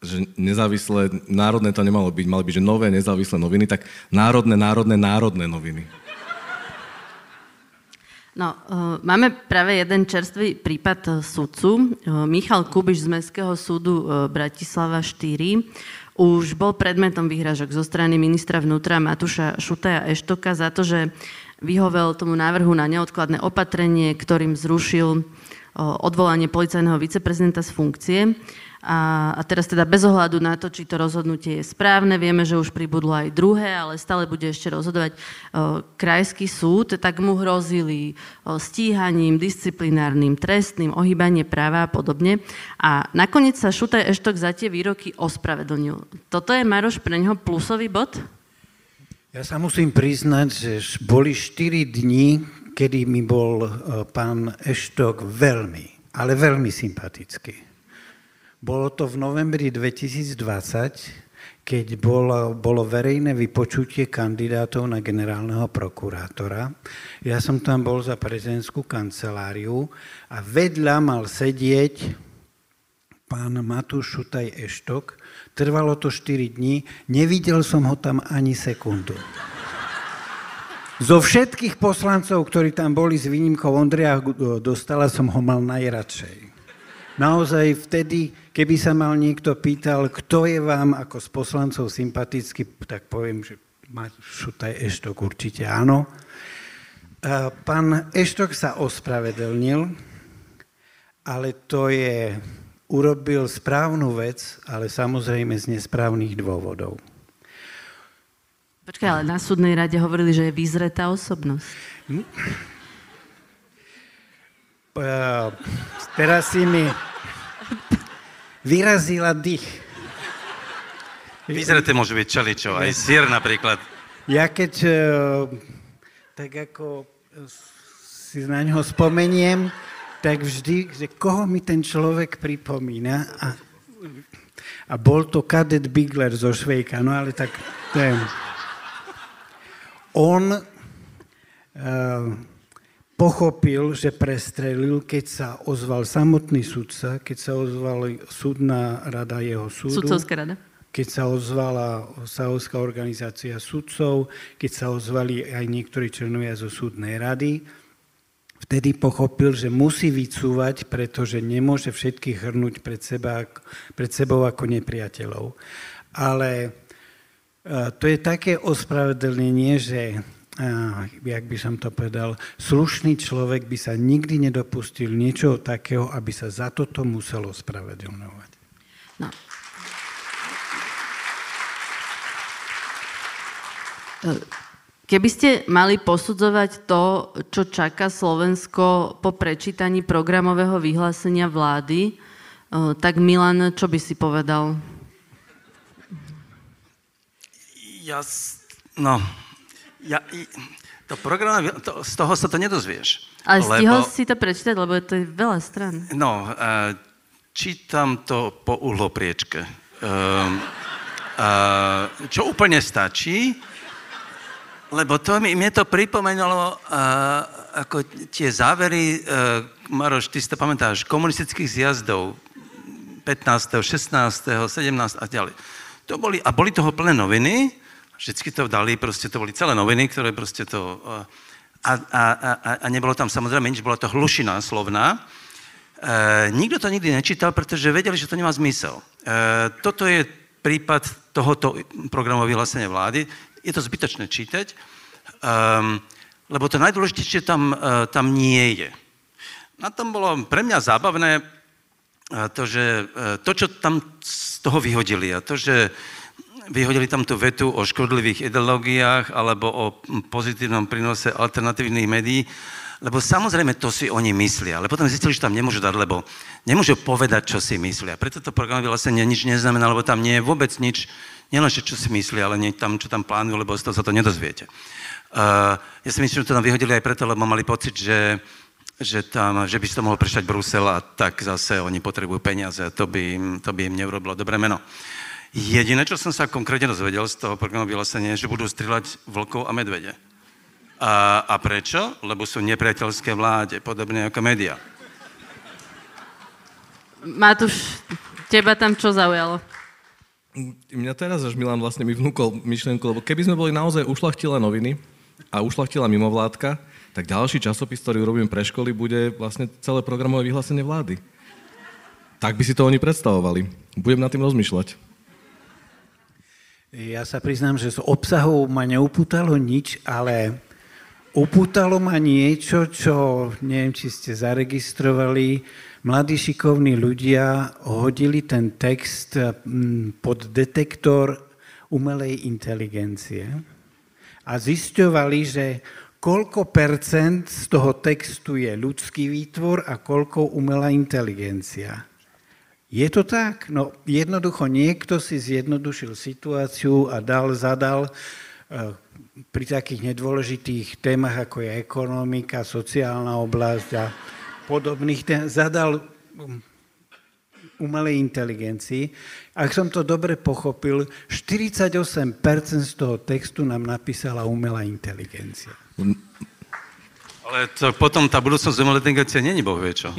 že nezávisle národné to nemalo byť, mali byť, že nové nezávislé noviny, tak národné noviny. No, máme práve jeden čerstvý prípad sudcu. Michal Kubiš z Mestského súdu Bratislava 4 už bol predmetom výhražok zo strany ministra vnútra Matúša Šutaja Eštoka za to, že vyhovel tomu návrhu na neodkladné opatrenie, ktorým zrušil odvolanie policajného viceprezidenta z funkcie. A teraz teda bez ohľadu na to, či to rozhodnutie je správne, vieme, že už pribudlo aj druhé, ale stále bude ešte rozhodovať krajský súd, tak mu hrozili stíhaním, disciplinárnym, trestným, ohýbanie práva a podobne. A nakoniec sa Šutaj Eštok za tie výroky ospravedlnil. Toto je, Maroš, pre neho plusový bod? Ja sa musím priznať, že boli 4 dní, kedy mi bol pán Eštok veľmi, ale veľmi sympatický. Bolo to v novembri 2020, keď bolo verejné vypočutie kandidátov na generálneho prokurátora. Ja som tam bol za prezidentskú kanceláriu a vedľa mal sedieť pán Matúš Šutaj Eštok. Trvalo to 4 dní, nevidel som ho tam ani sekundu. Zo všetkých poslancov, ktorí tam boli s výnimkou Ondreáš dostala, som ho mal najradšej. Naozaj vtedy, keby sa mal niekto pýtal, kto je vám ako z poslancov sympatický, tak poviem, že Šutaj Eštok určite áno. Pán Eštok sa ospravedlnil, ale urobil správnu vec, ale samozrejme z nesprávnych dôvodov. Počkaj, ale na súdnej rade hovorili, že je vyzretá osobnosť. Teraz si mi vyrazila dých. Vyzreté môže byť čeličo, aj sír napríklad. Ja keď tak ako si na ňoho spomeniem, tak vždy, že koho mi ten človek pripomína a bol to Kadet Bigler zo Švejka, no ale tak ten. On pochopil, že prestrelil, keď sa ozval samotný sudca, keď sa ozvala súdna rada jeho súdu. Sudcovská rada. Keď sa ozvala Sudcovská organizácia sudcov, keď sa ozvali aj niektorí členovia zo súdnej rady. Vtedy pochopil, že musí vycúvať, pretože nemôže všetkých hrnúť pred sebou ako nepriateľov. Ale to je také ospravedlnenie, že... jak by som to povedal, slušný človek by sa nikdy nedopustil niečoho takého, aby sa za toto muselo spravedlňovať. No. Keby ste mali posudzovať to, čo čaká Slovensko po prečítaní programového vyhlásenia vlády, tak Milan, čo by si povedal? To program, z toho sa to nedozvieš. Ale stihol si to prečítať, lebo to je veľa strán. No, čítam to po uhlopriečke. Čo úplne stačí, Lebo to mi to pripomenulo ako tie závery, Maroš, ty si to pamätáš, komunistických zjazdov 15., 16., 17. a ďalej. To boli, a boli toho plné noviny, všetky to dali, proste to boli celé noviny, ktoré proste to... A nebolo tam samozrejme nič, bola to hlušina slovná. Nikto to nikdy nečítal, pretože vedeli, že to nemá zmysel. Toto je prípad tohoto programu vyhlásenia vlády. Je to zbytočné čítať, lebo to najdôležitejšie tam nie je. Na tom bolo pre mňa zábavné to, že to, čo tam z toho vyhodili, a to, že vyhodili tam tú vetu o škodlivých ideológiách alebo o pozitívnom prínose alternatívnych médií, lebo samozrejme to si oni myslia, ale potom zistili, že tam nemôžu dať, lebo nemôžu povedať, čo si myslia. Preto to program vlastne nič neznamená, lebo tam nie je vôbec nič, nielen, čo si myslia, ale nie tam, čo tam plánujú, lebo z toho sa to nedozviete. Ja si myslím, že to tam vyhodili aj preto, lebo mali pocit, že by si to mohol prešať Brusel a tak zase oni potrebujú peniaze, to by im neurobilo dobré meno. Jediné, čo som sa konkrétne dozvedel z toho programu vyhlásenia, je, že budú strieľať vlkov a medvede. A prečo? Lebo sú nepriateľské vláde, podobne ako médiá. Matúš, teba tam čo zaujalo? Mňa teraz až Milan vlastne mi vnúkol myšlienku, lebo keby sme boli naozaj ušľachtilé noviny a ušľachtila mimovládka, tak ďalší časopis, ktorý urobím pre školy, bude vlastne celé programové vyhlásenie vlády. Tak by si to oni predstavovali. Budem nad tým rozmýšľať. Ja sa priznám, že z obsahov ma neupútalo nič, ale... upútalo ma niečo, čo, neviem, či ste zaregistrovali, mladí šikovní ľudia hodili ten text pod detektor umelej inteligencie a zisťovali, že koľko percent z toho textu je ľudský výtvor a koľko umelá inteligencia. Je to tak? No, jednoducho niekto si zjednodušil situáciu a zadal pri takých nedôležitých témach, ako je ekonomika, sociálna oblasť a podobných tém, zadal umelej inteligencii. Ak som to dobre pochopil, 48% z toho textu nám napísala umelá inteligencia. Ale to potom tá budúcnosť umelej inteligencie nie je bohvie čo.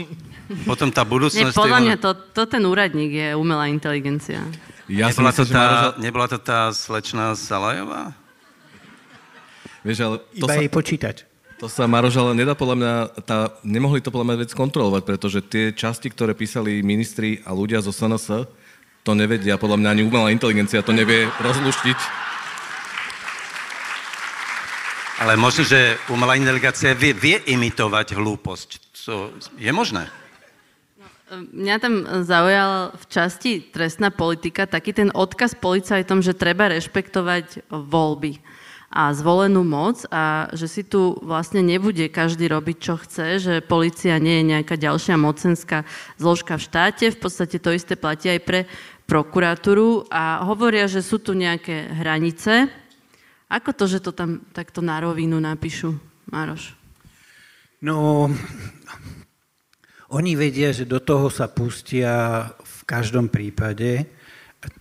Potom tá budúcnosť... Nie, podľa mňa to ten úradník je umelá inteligencia. Nebola to tá slečná Salajová? Vieš, ale to iba sa, jej počítať. To sa, Maroš, ale nedá podľa mňa, nemohli to podľa mňa vec kontrolovať, pretože tie časti, ktoré písali ministri a ľudia zo SNS, to nevedia, podľa mňa ani umelá inteligencia to nevie rozluštiť. Ale možno, že umelá inteligencia vie imitovať hlúposť. To je možné. Mňa tam zaujal v časti trestná politika taký ten odkaz policajtom, že treba rešpektovať voľby a zvolenú moc a že si tu vlastne nebude každý robiť, čo chce, že polícia nie je nejaká ďalšia mocenská zložka v štáte. V podstate to isté platí aj pre prokuratúru a hovoria, že sú tu nejaké hranice. Ako to, že to tam takto na rovinu napíšu, Maroš? No, oni vedia, že do toho sa pustia v každom prípade,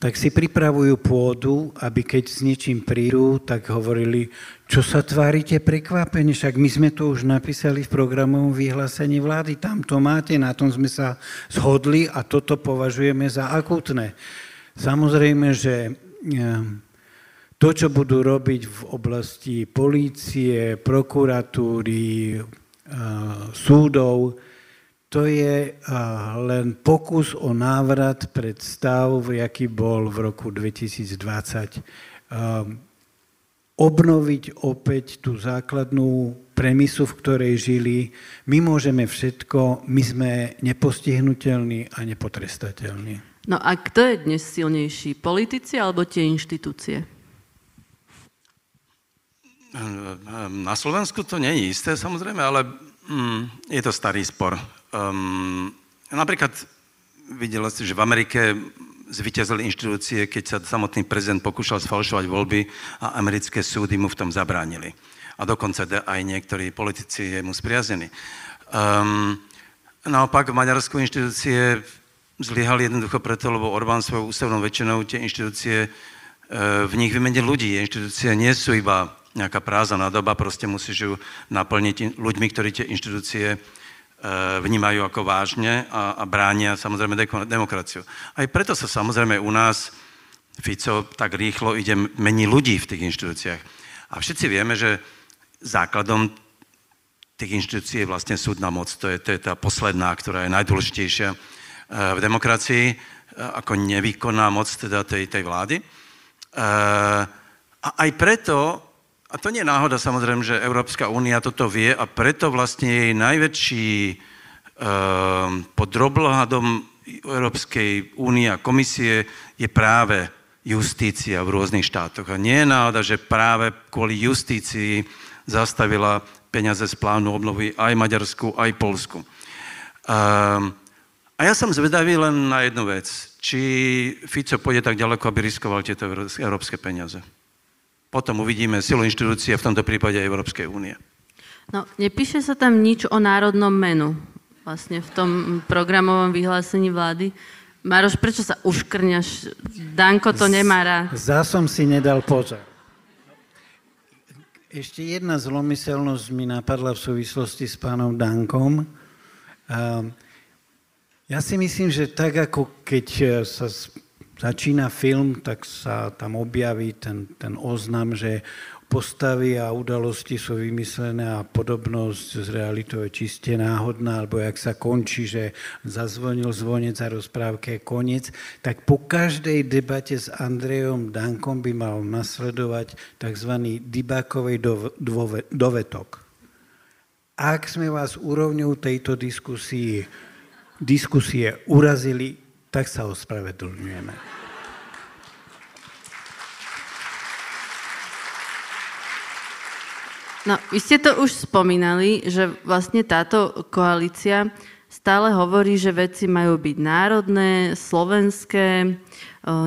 tak si pripravujú pôdu, aby keď s niečím prídu, tak hovorili, čo sa tvárite prekvapení, však my sme to už napísali v programovom vyhlásení vlády, tam to máte, na tom sme sa zhodli a toto považujeme za akútne. Samozrejme, že to, čo budú robiť v oblasti polície, prokuratúry, súdov, to je len pokus o návrat pred stav, aký bol v roku 2020. Obnoviť opäť tú základnú premisu, v ktorej žili. My môžeme všetko, my sme nepostihnuteľní a nepotrestateľní. No a kto je dnes silnejší? Politici alebo tie inštitúcie? Na Slovensku to nie je isté, samozrejme, ale je to starý spor. Napríklad videla si, že v Amerike zvíťazili inštitúcie, keď sa samotný prezident pokúšal sfalšovať voľby a americké súdy mu v tom zabránili. A dokonca aj niektorí politici je mu spriaznení. Naopak v Maďarsku inštitúcie zlyhali jednoducho preto, lebo Orbán svojou ústavnou väčšinou tie inštitúcie, v nich vymenil ľudí. Inštitúcie nie sú iba nejaká prázdna nádoba, proste musíš ju naplniť ľuďmi, ktorí tie inštitúcie vnímajú ako vážne a bránia samozrejme demokraciu. Aj preto sa samozrejme u nás Fico tak rýchlo ide mení ľudí v tých inštitúciách. A všetci vieme, že základom tých inštitúcií je vlastne súdna moc. To je tá posledná, ktorá je najdôležitejšia v demokracii, ako nevykonná moc teda tej vlády. A aj preto, a to nie je náhoda samozrejme, že Európska únia toto vie a preto vlastne jej najväčší pod drobnohľadom Európskej únie a komisie je práve justícia v rôznych štátoch. A nie je náhoda, že práve kvôli justícii zastavila peniaze z plánu obnovy aj Maďarsku, aj Polsku. A ja som zvedavý len na jednu vec. Či Fico pôjde tak ďaleko, aby riskoval tieto európske peniaze. Potom uvidíme silu inštitúcie, v tomto prípade Európskej únie. No, nepíše sa tam nič o národnom menu, vlastne v tom programovom vyhlásení vlády. Maroš, prečo sa uškrňaš? Danko to nemá rád. Zásom si nedal pozor. Ešte jedna zlomyselnosť mi napadla v súvislosti s pánom Dankom. Ja si myslím, že tak ako keď sa začína film, tak sa tam objaví ten oznam, že postavy a udalosti sú vymyslené a podobnosť z realitou je čiste náhodná, alebo jak sa končí, že zazvonil zvonec a rozprávka je koniec, tak po každej debate s Andrejom Dankom by mal nasledovať tzv. Dybákovej dovetok. Ak sme vás úrovňou tejto diskusie urazili, tak sa ospravedlňujeme. No, vy ste to už spomínali, že vlastne táto koalícia stále hovorí, že veci majú byť národné, slovenské,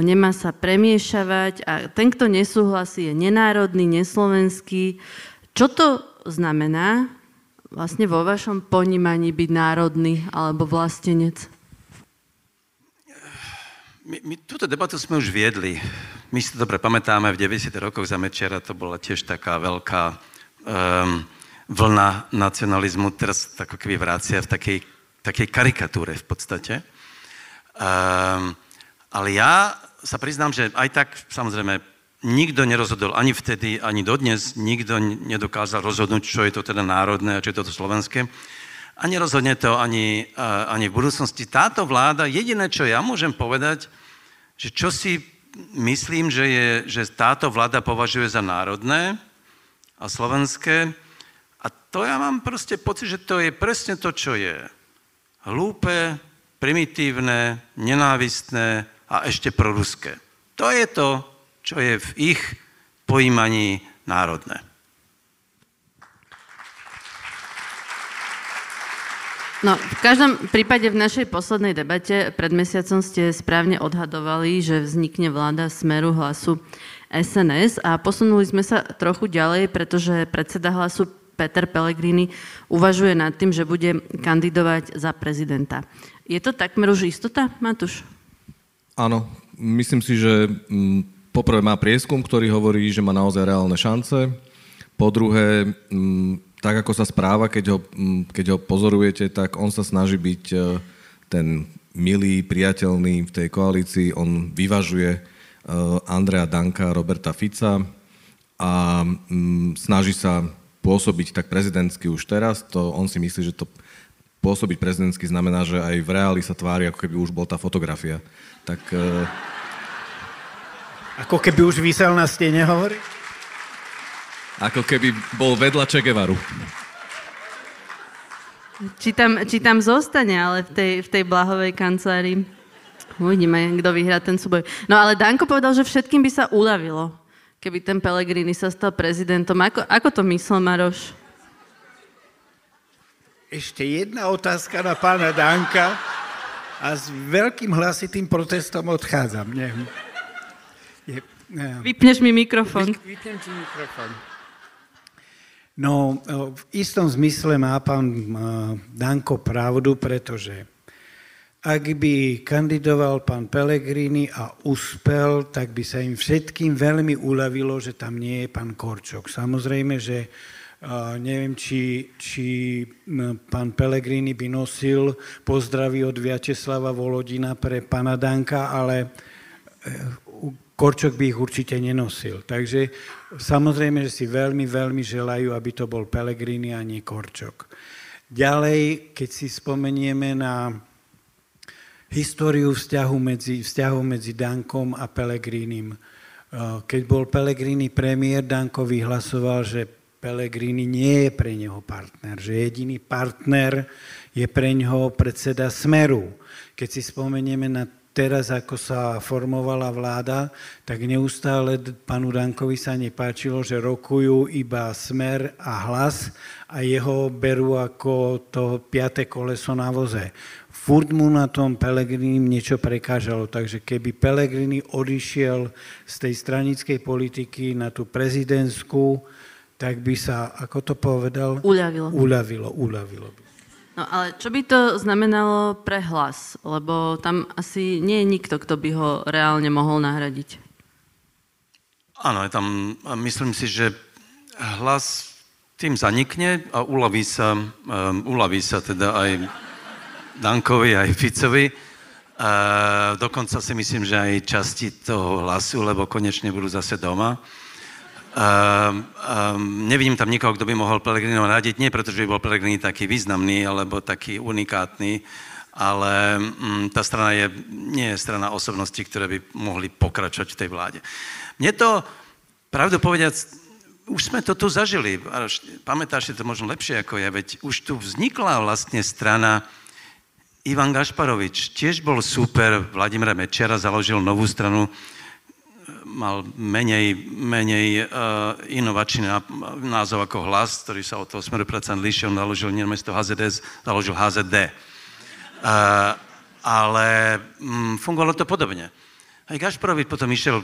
nemá sa premiešavať a ten, kto nesúhlasí, je nenárodný, neslovenský. Čo to znamená vlastne vo vašom ponímaní byť národný alebo vlastenec? My túto debatu sme už viedli. My si to dobre pamätáme, v 90. rokoch za Mečiara to bola tiež taká veľká vlna nacionalizmu, teraz ako keby vracia v takej karikatúre v podstate. Ale ja sa priznám, že aj tak samozrejme nikto nerozhodol ani vtedy, ani dodnes, nikto nedokázal rozhodnúť, čo je to teda národné a čo je to slovenské. A nerozhodne to ani v budúcnosti. Táto vláda, jediné, čo ja môžem povedať, že čo si myslím, že táto vláda považuje za národné a slovenské, a to ja mám proste pocit, že to je presne to, čo je. Hlúpe, primitívne, nenávistné a ešte proruské. To je to, čo je v ich pojímaní národné. No, v každom prípade v našej poslednej debate pred mesiacom ste správne odhadovali, že vznikne vláda Smeru, Hlasu, SNS a posunuli sme sa trochu ďalej, pretože predseda Hlasu Peter Pellegrini uvažuje nad tým, že bude kandidovať za prezidenta. Je to takmer už istota, Matúš? Áno, myslím si, že poprvé má prieskum, ktorý hovorí, že má naozaj reálne šance. Po druhé, tak ako sa správa, keď ho pozorujete, tak on sa snaží byť ten milý, priateľný v tej koalícii. On vyvažuje Andreja Danka, Roberta Fica a snaží sa pôsobiť tak prezidentsky už teraz. On si myslí, že to pôsobiť prezidentsky znamená, že aj v reáli sa tvári, ako keby už bol tá fotografia. Tak, ako keby už visel na stene, hovorí? Ako keby bol vedľa Che Guevaru. Či tam zostane, ale v tej Blahovej kancelárii. Uvidíme, kto vyhrá ten súboj. No ale Danko povedal, že všetkým by sa uľavilo, keby ten Pellegrini sa stal prezidentom. Ako to myslel Maroš? Ešte jedna otázka na pána Danka a s veľkým hlasitým protestom odchádzam. Vypneš mi mikrofón. Vypnem ti mikrofón. No, v istom zmysle má pán Danko pravdu, pretože Ak by kandidoval pán Pellegrini a uspel, tak by sa im všetkým veľmi uľavilo, že tam nie je pán Korčok. Samozrejme, že neviem, či pán Pellegrini by nosil pozdravy od Viacheslava Volodina pre pána Danka, ale Korčok by ich určite nenosil. Takže samozrejme, že si veľmi, veľmi želajú, aby to bol Pellegrini a nie Korčok. Ďalej, keď si spomenieme na históriu vzťahu medzi Dankom a Pellegrinim. Keď bol Pellegrini premiér, Danko vyhlasoval, že Pellegrini nie je pre neho partner, že jediný partner je pre neho predseda Smeru. Keď si spomenieme na teraz, ako sa formovala vláda, tak neustále panu Dankovi sa nepáčilo, že rokujú iba Smer a Hlas a jeho berú ako to piate koleso na voze. Furt mu na tom Pellegrini niečo prekážalo, takže keby Pellegrini odišiel z tej stranickej politiky na tú prezidentskú, tak by sa, ako to povedal? Uľavilo. No ale čo by to znamenalo pre Hlas? Lebo tam asi nie je nikto, kto by ho reálne mohol nahradiť. Áno, tam myslím si, že Hlas tým zanikne a uľaví sa teda aj Dankovi, aj Ficovi. Dokonca si myslím, že aj časti toho Hlasu, lebo konečne budú zase doma. Nevidím tam nikoho, kto by mohol Pellegrinov radiť. Nie, pretože by bol Pellegrini taký významný, alebo taký unikátny, ale tá strana nie je strana osobností, ktoré by mohli pokračovať v tej vláde. Mne to, pravdu povediac, už sme to tu zažili. Pamätáš si to možno lepšie ako ja, veď už tu vznikla vlastne strana Ivan Gašparovič, tiež bol súper Vladimíra Mečiara, založil novú stranu, mal menej inovačný názov ako Hlas, ktorý sa od toho Smeru predsa líšil, založil namiesto HZDS, založil HZD. Ale fungovalo to podobne. Aj Gašparovič potom išiel,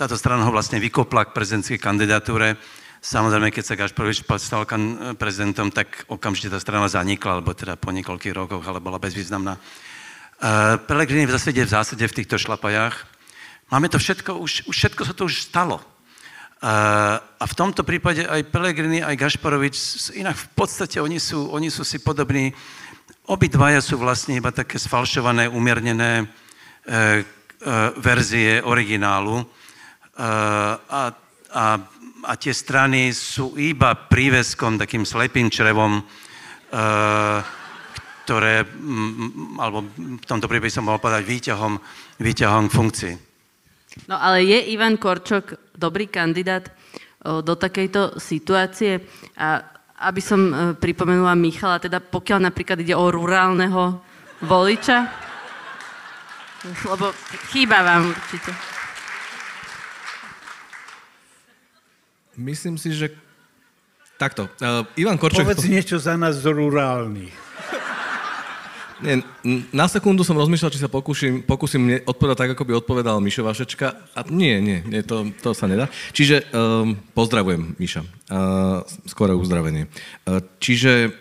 táto strana ho vlastne vykopla k prezidentskej kandidatúre. Samozrejme, keď sa Gašparovič stal prezidentom, tak okamžite tá strana zanikla, alebo teda po niekoľkých rokoch, ale bola bezvýznamná. Pellegrini v zásade v týchto šlapajách. Máme to všetko, už všetko sa to už stalo. A v tomto prípade aj Pellegrini, aj Gašparovič, inak v podstate oni sú si podobní. Obidvaja sú vlastne iba také sfalšované, umiernené verzie originálu. A tie strany sú iba príveskom, takým slepým črevom, ktoré, alebo v tomto prípade som mohol povedať, výťahom funkcií. No ale je Ivan Korčok dobrý kandidát do takejto situácie? A aby som pripomenula Michala, teda pokiaľ napríklad ide o rurálneho voliča, lebo chýba vám určite. Myslím si, že takto. Ivan Korčok... Povedz niečo za nás z rurálnych. Nie, na sekundu som rozmýšľal, či sa pokúsim odpovedať tak, ako by odpovedal Mišo Vašečka. A nie, to sa nedá. Čiže pozdravujem, Miša. Skoré uzdravenie. Čiže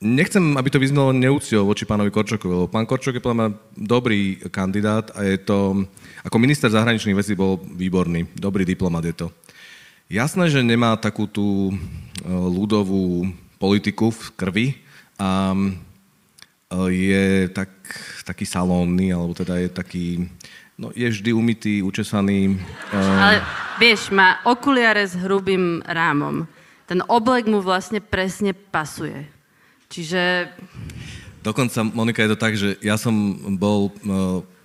nechcem, aby to vyznalo neúctiou voči pánovi Korčokovi, lebo pán Korčok je podľa mňa dobrý kandidát a je to... Ako minister zahraničných vecí bol výborný. Dobrý diplomat je to. Jasné, že nemá takú tú ľudovú politiku v krvi a je taký salónny, alebo teda je taký, no je vždy umytý, učesaný. Ale vieš, má okuliare s hrubým rámom. Ten oblek mu vlastne presne pasuje. Čiže... Dokonca, Monika, je to tak, že ja som bol...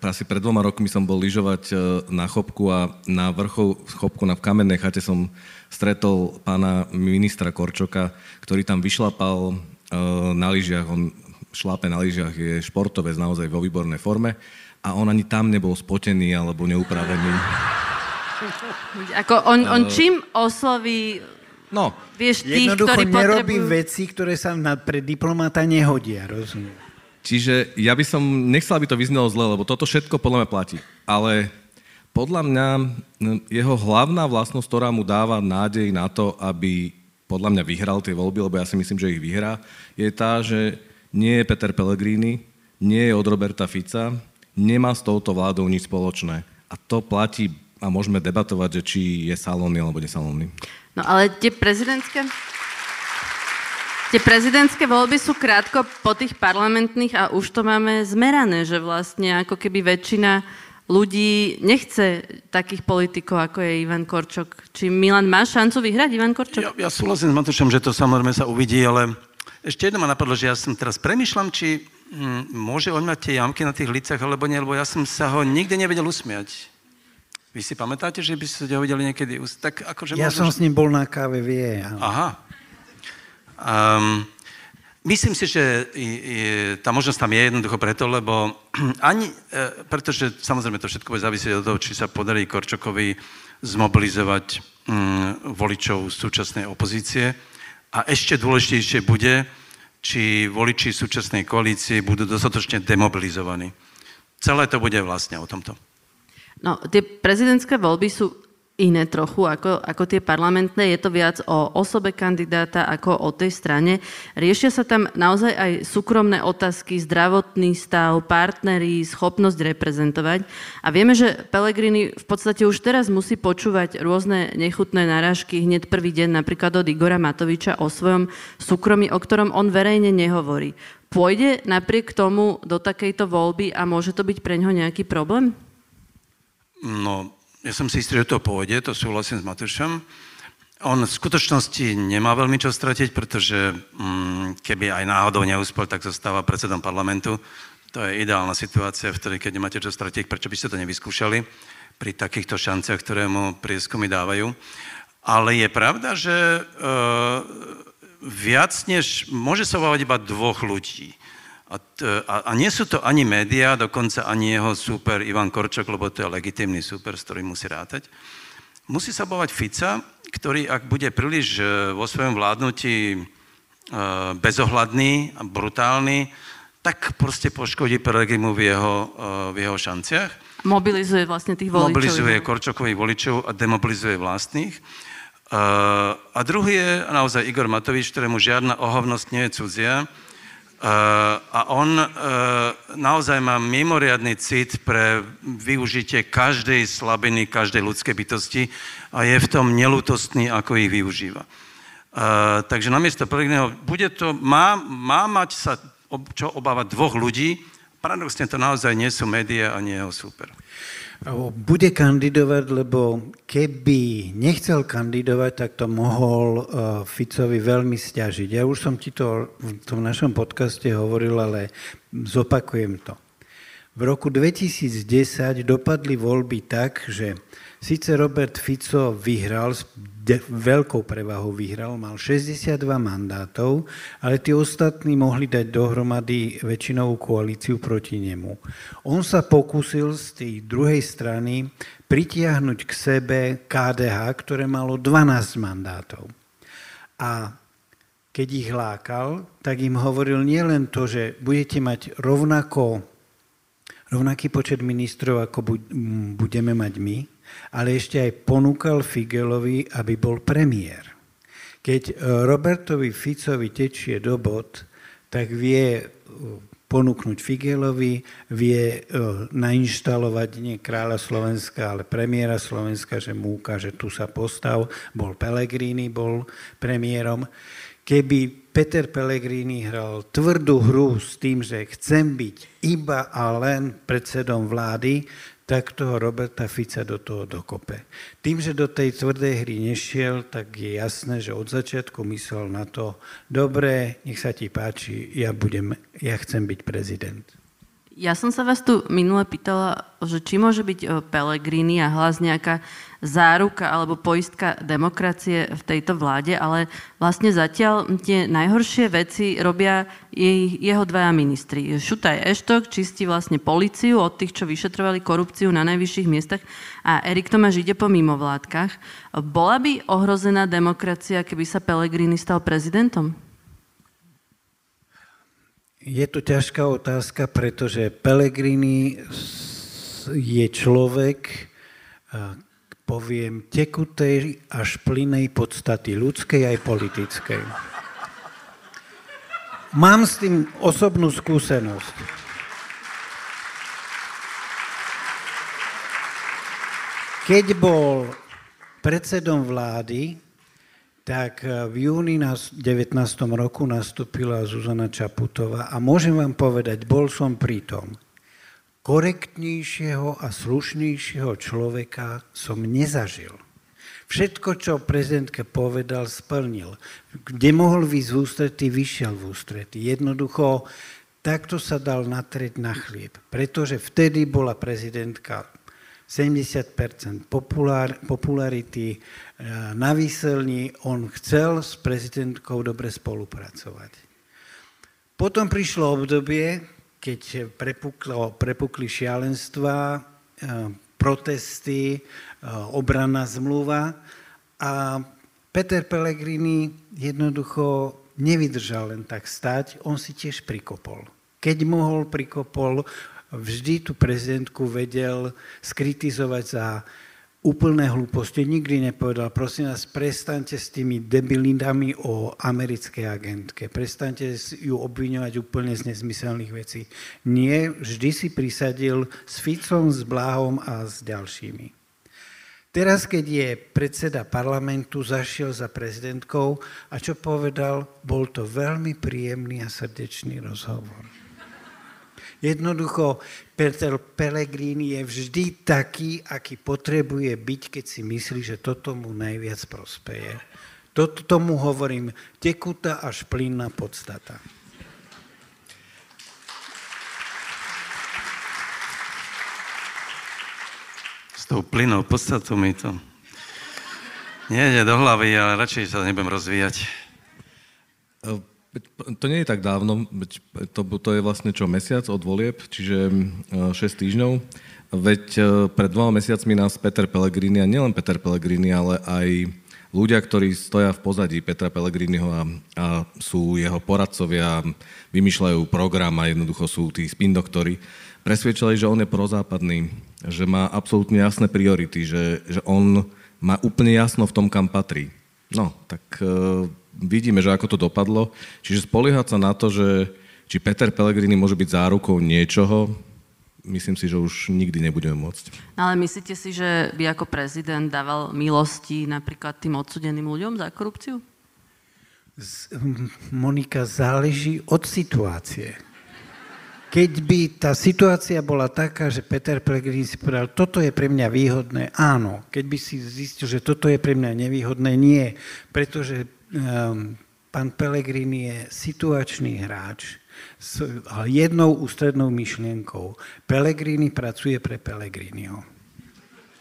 Asi pred 2 rokmi som bol lyžovať na Chopku a na vrchu Chopku v Kamennej chate som stretol pána ministra Korčoka, ktorý tam vyšlapal na lyžiach. On šlápe na lyžiach, je športovec naozaj vo výbornej forme a on ani tam nebol spotený alebo neupravený. Ako on čím osloví... No, vieš, tých, jednoducho nerobí veci, ktoré sa pre diplomata nehodia, rozumiem. Čiže ja by som nechcel, aby to vyznelo zle, lebo toto všetko podľa mňa platí. Ale podľa mňa jeho hlavná vlastnosť, ktorá mu dáva nádej na to, aby podľa mňa vyhral tie voľby, lebo ja si myslím, že ich vyhrá, je tá, že nie je Peter Pellegrini, nie je od Roberta Fica, nemá s touto vládou nič spoločné. A to platí a môžeme debatovať, že či je salónny alebo nesalónny. No ale tie prezidentské voľby sú krátko po tých parlamentných a už to máme zmerané, že vlastne ako keby väčšina ľudí nechce takých politikov, ako je Ivan Korčok. Či Milan má šancu vyhrať Ivan Korčok? Ja súhlasím s Matúšom, že to samozrejme sa uvidí, ale ešte jedno ma napadlo, že ja som teraz premýšľam, či môže on mať tie jamky na tých lícach, alebo nie, lebo ja som sa ho nikdy nevedel usmiať. Vy si pamätáte, že by ste ho videli niekedy? Tak, akože ja som s ním bol na káve, vie. Aha. Myslím si, že tá možnosť tam je jednoducho preto, lebo pretože samozrejme to všetko bude závisieť od toho, či sa podarí Korčokovi zmobilizovať voličov súčasnej opozície. A ešte dôležitejšie bude, či voliči súčasnej koalície budú dostatočne demobilizovaní. Celé to bude vlastne o tomto. No, tie prezidentské voľby sú iné trochu ako tie parlamentné. Je to viac o osobe kandidáta ako o tej strane. Riešia sa tam naozaj aj súkromné otázky, zdravotný stav, partneri, schopnosť reprezentovať. A vieme, že Pellegrini v podstate už teraz musí počúvať rôzne nechutné narážky hneď prvý deň, napríklad od Igora Matoviča o svojom súkromí, o ktorom on verejne nehovorí. Pôjde napriek tomu do takejto voľby a môže to byť pre ňoho nejaký problém? No, ja som si istý, že to pôjde, to súhlasím s Matúšom. On v skutočnosti nemá veľmi čo stratiť, pretože keby aj náhodou neúspel, tak zostáva predsedom parlamentu. To je ideálna situácia, v ktorej keď nemáte čo stratiť, prečo by ste to nevyskúšali pri takýchto šanciach, ktoré mu prieskumy dávajú. Ale je pravda, že viac než môže sa obávať iba dvoch ľudí. A nie sú to ani médiá, dokonca ani jeho súper Ivan Korčok, lebo to je legitímny súper, s ktorým musí rátať. Musí sa obávať Fica, ktorý, ak bude príliš vo svojom vládnutí bezohľadný a brutálny, tak proste poškodí Pellegrinimu v jeho šanciach. Mobilizuje vlastne tých voličov. Mobilizuje Korčokových voličov a demobilizuje vlastných. A druhý je naozaj Igor Matovič, ktorému žiadna ohavnosť nie je cudzia. A on naozaj má mimoriadny cit pre využitie každej slabiny, každej ľudskej bytosti a je v tom neľútostný, ako ich využíva. Takže namiesto Pellegriniho má mať sa čo obávať dvoch ľudí. Paradoxne to naozaj nie sú médiá ani jeho súper. Bude kandidovať, lebo keby nechcel kandidovať, tak to mohol Ficovi veľmi sťažiť. Ja už som ti to v tom našom podcaste hovoril, ale zopakujem to. V roku 2010 dopadli voľby tak, že síce Robert Fico vyhral, s veľkou prevahou vyhral, mal 62 mandátov, ale tí ostatní mohli dať dohromady väčšinovú koalíciu proti nemu. On sa pokúsil z tej druhej strany pritiahnuť k sebe KDH, ktoré malo 12 mandátov. A keď ich lákal, tak im hovoril nielen to, že budete mať rovnaký počet ministrov, ako budeme mať my, ale ešte aj ponúkal Figelovi, aby bol premiér. Keď Robertovi Ficovi tečie do bod, tak vie ponúknuť Figelovi, vie nainštalovať nie kráľa Slovenska, ale premiéra Slovenska, že mu ukáže, tu sa postav, bol Pellegrini, bol premiérom. Keby Peter Pellegrini hral tvrdú hru s tým, že chcem byť iba a len predsedom vlády, tak toho Roberta Fica do toho dokope. Tým, že do tej tvrdej hry nešiel, tak je jasné, že od začiatku myslel na to, dobre, nech sa ti páči, ja chcem byť prezident. Ja som sa vás tu minule pýtala, že či môže byť Pellegrini a Hlas nejaká záruka alebo poistka demokracie v tejto vláde, ale vlastne zatiaľ tie najhoršie veci robia jeho dvaja ministri. Šutaj Eštok čistí vlastne políciu od tých, čo vyšetrovali korupciu na najvyšších miestach a Erik Tomáš ide po mimovládkach. Bola by ohrozená demokracia, keby sa Pellegrini stal prezidentom? Je to ťažká otázka, pretože Pellegrini je človek, poviem, tekutej až plynej podstaty, ľudskej aj politickej. Mám s tým osobnú skúsenosť. Keď bol predsedom vlády, tak v júni 19. roku nastúpila Zuzana Čaputová a môžem vám povedať, bol som pritom. Korektnejšieho a slušnejšieho človeka som nezažil. Všetko, čo prezidentke povedal, splnil. Kde mohol výjsť v ústrety, vyšiel v ústrety. Jednoducho, takto sa dal natrieť na chlieb, pretože vtedy bola prezidentka 70% popularity na výselni. On chcel s prezidentkou dobre spolupracovať. Potom prišlo obdobie, keď prepukli šialenstva, protesty, obranná zmluva a Peter Pellegrini jednoducho nevydržal len tak stať, on si tiež prikopol. Keď mohol, prikopol, vždy tú prezidentku vedel skritizovať za úplné hlúposti, nikdy nepovedal, prosím vás, prestaňte s tými debilinami o americkej agentke, prestaňte ju obviňovať úplne z nezmyselných vecí. Nie, vždy si prisadil s Ficom, s Bláhom a s ďalšími. Teraz, keď je predseda parlamentu, zašiel za prezidentkou a čo povedal, bol to veľmi príjemný a srdečný rozhovor. Jednoducho, Peter Pellegrini je vždy taký, aký potrebuje byť, keď si myslí, že toto mu najviac prospeje. Tomu hovorím tekutá až plynná podstata. S tou plynnou podstatou mi to nejde do hlavy, ale radšej sa nebudem rozvíjať. To nie je tak dávno, to je vlastne čo, mesiac od volieb, čiže 6 týždňov. Veď pred 2 mesiacmi nás Peter Pellegrini, a nielen Peter Pellegrini, ale aj ľudia, ktorí stoja v pozadí Petra Pellegriniho a sú jeho poradcovia, vymýšľajú program a jednoducho sú tí spindoktori, presvedčali, že on je prozápadný, že má absolútne jasné priority, že on má úplne jasno v tom, kam patrí. No, tak vidíme, že ako to dopadlo. Čiže spoliehať sa na to, že či Peter Pellegrini môže byť zárukou niečoho, myslím si, že už nikdy nebudeme môcť. Ale myslíte si, že by ako prezident dával milosti napríklad tým odsudeným ľuďom za korupciu? Monika, záleží od situácie. Keď by tá situácia bola taká, že Peter Pellegrini si povedal, toto je pre mňa výhodné, áno. Keď by si zistil, že toto je pre mňa nevýhodné, nie. Pretože pán Pellegrini je situačný hráč s jednou ústrednou myšlienkou. Pellegrini pracuje pre Pellegriniho.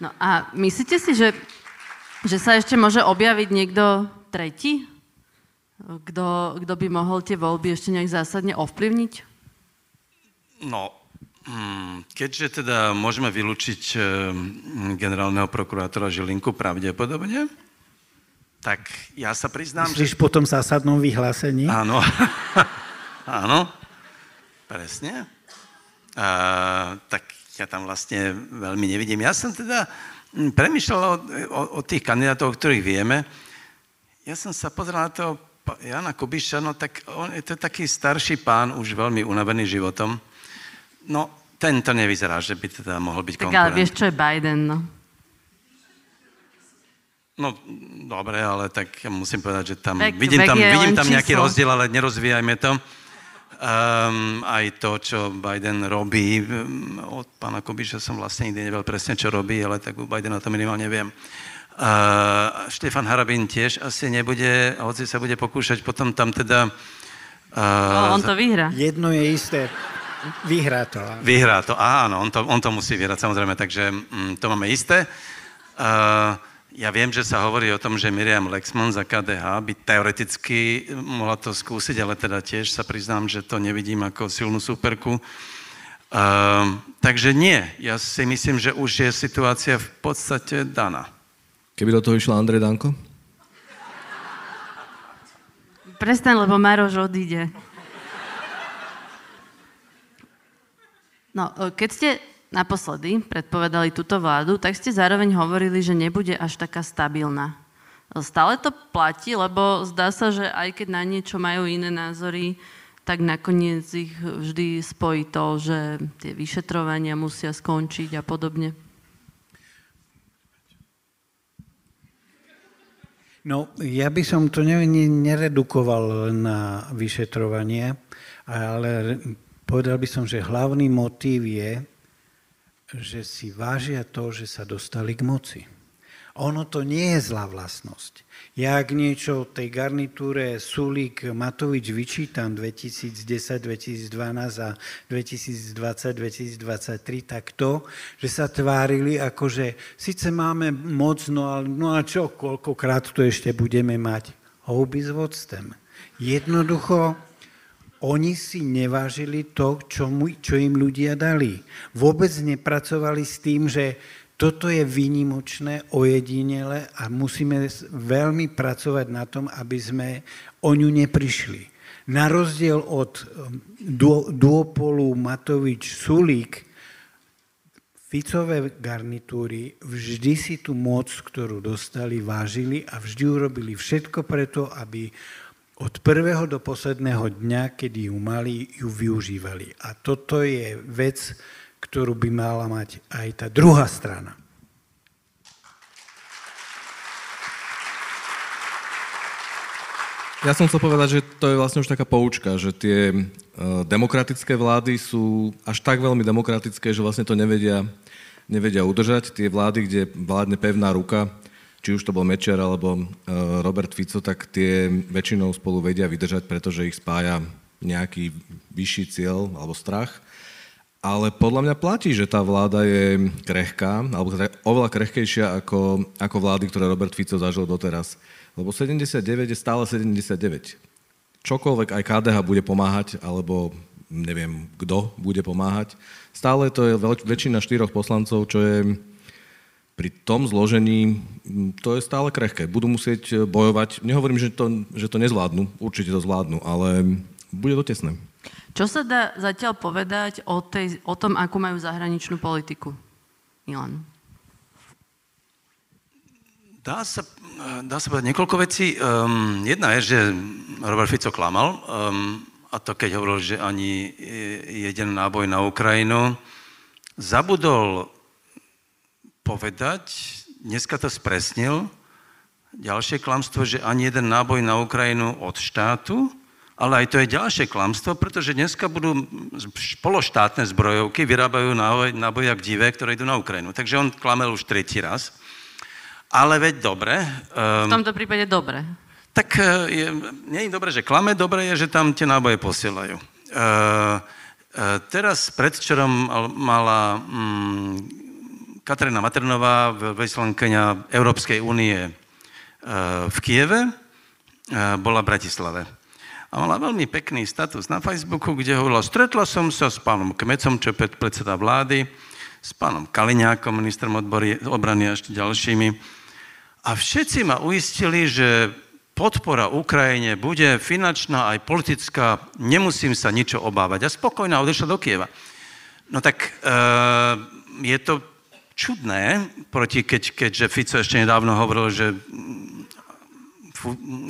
No a myslíte si, že sa ešte môže objaviť niekto tretí? Kto by mohol tie voľby ešte nejak zásadne ovplyvniť? No, keďže teda môžeme vylúčiť generálneho prokurátora Žilinku pravdepodobne, tak ja sa priznám, myslíš, že... Myslíš po tom zásadnom vyhlásení? Áno. Áno. Presne. Tak ja tam vlastne veľmi nevidím. Ja som teda premýšľal o tých kandidátov, o ktorých vieme. Ja som sa pozeral na toho Jana Kubiša, no tak on je to taký starší pán, už veľmi unavený životom. No, tento nevyzerá, že by teda mohol byť konkurent. Tak ale vieš, čo je Biden, no? No, dobre, ale tak ja musím povedať, že tam vidím tam nejaký rozdiel, ale nerozvíjajme to. Aj to, čo Biden robí, od pána Kubiša som vlastne nikdy nevedel presne, čo robí, ale tak u Bidena to minimálne viem. Štefan Harabín tiež asi nebude, hoci sa bude pokúšať, potom tam teda... on to vyhrá. Jedno je isté. Vyhrá to. Áno. Vyhrá to, áno, on to musí vyhrať, samozrejme, takže to máme isté. Ja viem, že sa hovorí o tom, že Miriam Lexman za KDH by teoreticky mohla to skúsiť, ale teda tiež sa priznám, že to nevidím ako silnú súperku. Takže nie. Ja si myslím, že už je situácia v podstate daná. Keby do toho išla Andrej Danko? Prestaň, lebo Maroš odíde. No, keď ste... Naposledy predpovedali túto vládu, tak ste zároveň hovorili, že nebude až taká stabilná. Stále to platí, lebo zdá sa, že aj keď na niečo majú iné názory, tak nakoniec ich vždy spojí to, že tie vyšetrovania musia skončiť a podobne. No, ja by som to neredukoval na vyšetrovanie, ale povedal by som, že hlavný motív je, že si vážia to, že sa dostali k moci. Ono to nie je zlá vlastnosť. Ja ak niečo tej garnitúre Sulík Matovič vyčítam 2010, 2012 a 2020, 2023, tak to, že sa tvárili akože síce máme moc, no a čo, koľkokrát to ešte budeme mať? Houby s voctem. Jednoducho, oni si nevážili to, čo im ľudia dali. Vôbec nepracovali s tým, že toto je výnimočné, ojedinele a musíme veľmi pracovať na tom, aby sme o ňu neprišli. Na rozdiel od duopolu Matovič-Sulík, Ficové garnitúry vždy si tú moc, ktorú dostali, vážili a vždy urobili všetko preto, aby od prvého do posledného dňa, kedy ju mali, ju využívali. A toto je vec, ktorú by mala mať aj tá druhá strana. Ja som chcel povedať, že to je vlastne už taká poučka, že tie demokratické vlády sú až tak veľmi demokratické, že vlastne to nevedia udržať. Tie vlády, kde vládne pevná ruka, či už to bol Mečiar alebo Robert Fico, tak tie väčšinou spolu vedia vydržať, pretože ich spája nejaký vyšší cieľ alebo strach. Ale podľa mňa platí, že tá vláda je krehká, alebo oveľa krehkejšia ako vlády, ktoré Robert Fico zažil doteraz. Lebo 79 je stále 79. Čokoľvek aj KDH bude pomáhať, alebo neviem, kto bude pomáhať. Stále to je väčšina 4 poslancov, čo je pri tom zložení, to je stále krehké. Budú musieť bojovať. Nehovorím, že to nezvládnu. Určite to zvládnu, ale bude to tesné. Čo sa dá zatiaľ povedať o tom, akú majú zahraničnú politiku? Milan. Dá sa povedať niekoľko vecí. Jedna je, že Robert Fico klamal, a to keď hovoril, že ani jeden náboj na Ukrajinu. Zabudol povedať, dneska to spresnil, ďalšie klamstvo, že ani jeden náboj na Ukrajinu od štátu. Ale aj to je ďalšie klamstvo, pretože dneska budú pološtátne zbrojovky, vyrábajú náboje jak divé, ktoré idú na Ukrajinu. Takže on klamel už tretí raz. Ale veď dobre. V tomto prípade dobre. Tak nie je dobre, že klame, dobre je, že tam tie náboje posielajú. Teraz predvčerom mala Katarína Maternová, veľvyslankyňa Európskej únie v Kieve, bola v Bratislave. A mala veľmi pekný status na Facebooku, kde hovorila, stretla som sa s pánom Kmecom, čo je predseda vlády, s pánom Kaliňákom, ministrom obrany a ešte ďalšími. A všetci ma uistili, že podpora Ukrajine bude finančná aj politická, nemusím sa ničo obávať. A spokojná odešla do Kieva. No tak je to čudné, keďže Fico ešte nedávno hovoril, že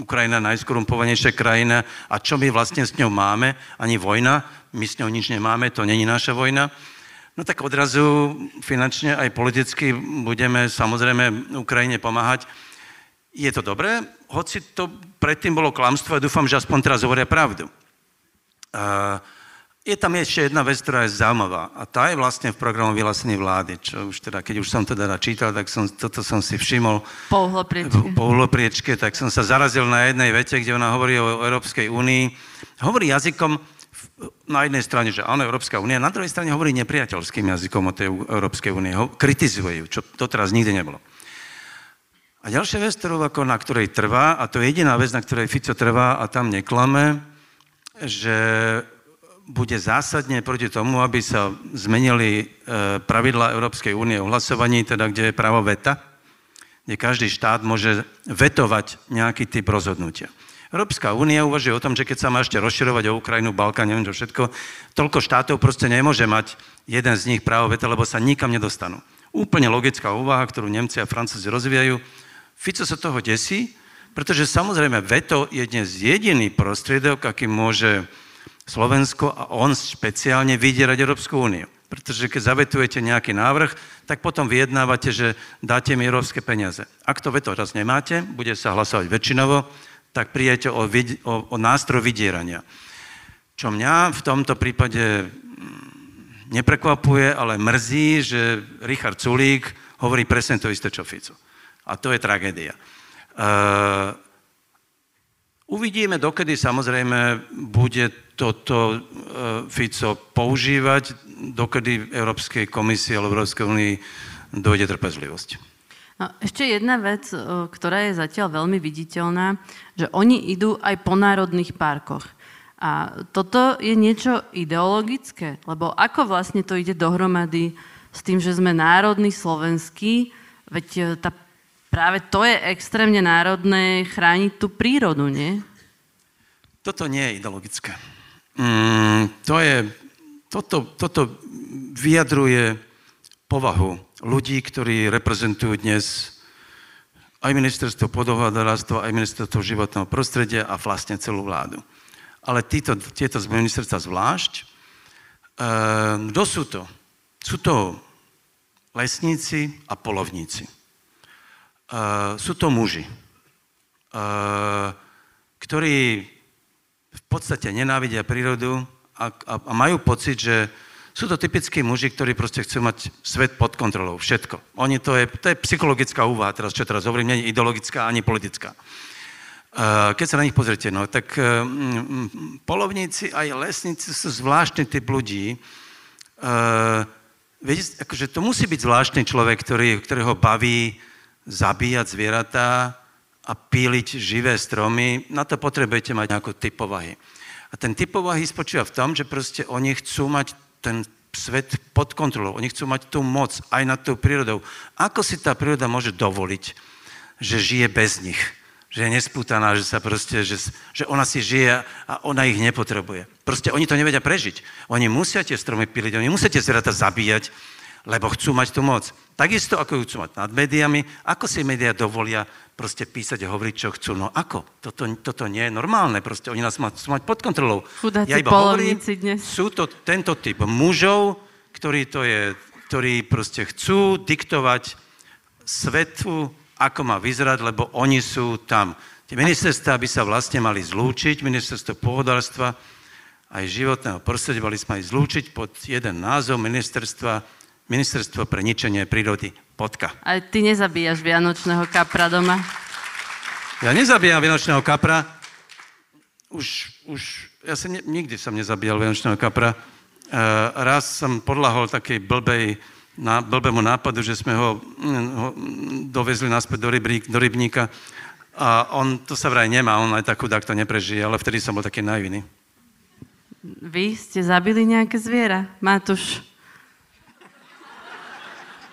Ukrajina najskorumpovanejšia krajina a čo my vlastne s ňou máme, ani vojna, my s ňou nič nemáme, to není naša vojna. No tak odrazu finančne aj politicky budeme samozrejme Ukrajine pomáhať. Je to dobré, hoci to predtým bolo klamstvo a dúfam, že aspoň teraz hovoria pravdu. Je tam ešte jedna vec, ktorá je zaujímavá a tá je vlastne v programu vyhlásení vlády, čo už teda, keď už som to teda čítal, tak som si všimol po uhlopriečke, tak som sa zarazil na jednej vete, kde ona hovorí o Európskej únii. Hovorí jazykom na jednej strane, že áno, Európska únia, na druhej strane hovorí nepriateľským jazykom o tej Európskej únii, kritizuje ju, čo doteraz nikdy nebolo. A ďalšia vec, na ktorej trvá, a to je jediná vec, na ktorej Fico trvá a tam neklame, že bude zásadne proti tomu, aby sa zmenili pravidlá Európskej únie o hlasovaní, teda kde je právo veta, kde každý štát môže vetovať nejaký typ rozhodnutia. Európska únia uvažuje o tom, že keď sa má ešte rozširovať o Ukrajinu, Balkán, neviem čo všetko, toľko štátov proste nemôže mať jeden z nich právo veta, lebo sa nikam nedostanú. Úplne logická úvaha, ktorú Nemci a Francúzi rozvíjajú. Fico sa toho desí, pretože samozrejme veto je dnes jediný prostriedok, aký môže Slovensko a on špeciálne vydierať Európsku úniu. Pretože keď zavetujete nejaký návrh, tak potom vyjednávate, že dáte mi európske peniaze. Ak to veto raz nemáte, bude sa hlasovať väčšinovo, tak prijete o nástroj vydierania. Čo mňa v tomto prípade neprekvapuje, ale mrzí, že Richard Sulík hovorí presne to isté, čo Fico. A to je tragédia. Uvidíme, dokedy samozrejme bude toto Fico používať, dokedy Európskej komisie alebo Európskej únii dojde trpezlivosť. No, ešte jedna vec, ktorá je zatiaľ veľmi viditeľná, že oni idú aj po národných parkoch. A toto je niečo ideologické, lebo ako vlastne to ide dohromady s tým, že sme národní slovenskí, veď tá práve to je extrémne národné, chrániť tú prírodu, nie? Toto nie je ideologické. Toto vyjadruje povahu ľudí, ktorí reprezentujú dnes aj ministerstvo pôdohospodárstva, aj ministerstvo životného prostredia a vlastne celú vládu. Ale tieto z ministerstva zvlášť, kto sú to? Sú to lesníci a polovníci. Sú to muži, ktorí v podstate nenávidia prírodu a majú pocit, že sú to typickí muži, ktorí proste chcú mať svet pod kontrolou, všetko. To je psychologická úvaha, teraz, čo teraz hovorím, nie je ideologická ani politická. Keď sa na nich pozrite, no, tak polovníci aj lesníci sú zvláštny typ ľudí. Viete, akože to musí byť zvláštny človek, ktorého baví zabíjať zvieratá a píliť živé stromy, na to potrebujete mať nejakú typ povahy. A ten typ povahy spočíva v tom, že proste oni chcú mať ten svet pod kontrolou, oni chcú mať tú moc aj nad tou prírodou. Ako si tá príroda môže dovoliť, že žije bez nich, že je nespútaná, že ona si žije a ona ich nepotrebuje. Proste oni to nevedia prežiť. Oni musia tie stromy píliť, oni musia tie zvieratá zabíjať, lebo chcú mať tú moc. Takisto, ako ju chcú mať nad médiami, ako si médiá dovolia proste písať a hovoriť, čo chcú. No ako? Toto nie je normálne, proste oni nás chcú mať pod kontrolou. Chudáci polovníci dnes. Sú to tento typ mužov, ktorí proste chcú diktovať svetu, ako má vyzerať, lebo oni sú tam. Tie ministerstvá by sa vlastne mali zlúčiť, ministerstvo pôdohospodárstva aj životného prostredia, mali sme aj zlúčiť pod jeden názov Ministerstvo pre ničenie prírody. Potka. A ty nezabíjaš vianočného kapra doma? Ja nezabíjam vianočného kapra. Nikdy som nezabíjal vianočného kapra. Raz som podľahol takej blbému nápadu, že sme ho dovezli naspäť do rybníka. A on to sa vraj nemá, on aj tak chudák to neprežije, ale vtedy som bol taký naivný. Vy ste zabili nejaké zviera, Matúš?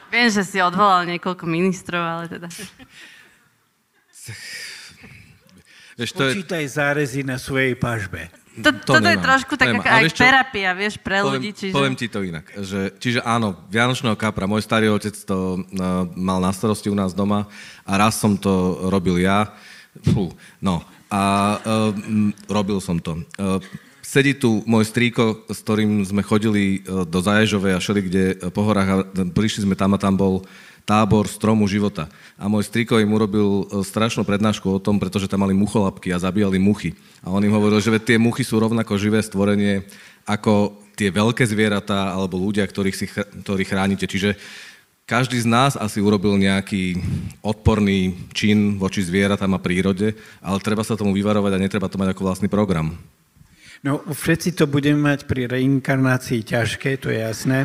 Viem, že si odvolal niekoľko ministrov, ale teda... Počítaj zárezy na svojej pažbe. Toto je trošku tak ako aj terapia, vieš, pre ľudí. Poviem ti to inak. Čiže áno, vianočného kapra. Môj starý otec to mal na starosti u nás doma a raz som to robil ja. Robil som to. Sedí tu môj strýko, s ktorým sme chodili do Zaježovej a šeli kde po horách a prišli sme tam a tam bol tábor stromu života. A môj strýko im urobil strašnú prednášku o tom, pretože tam mali mucholapky a zabíjali muchy. A on im hovoril, že tie muchy sú rovnako živé stvorenie ako tie veľké zvieratá alebo ľudia, ktorí chránite. Čiže každý z nás asi urobil nejaký odporný čin voči zvieratám a prírode, ale treba sa tomu vyvarovať a netreba to mať ako vlastný program. No, všetci to budeme mať pri reinkarnácii ťažké, to je jasné.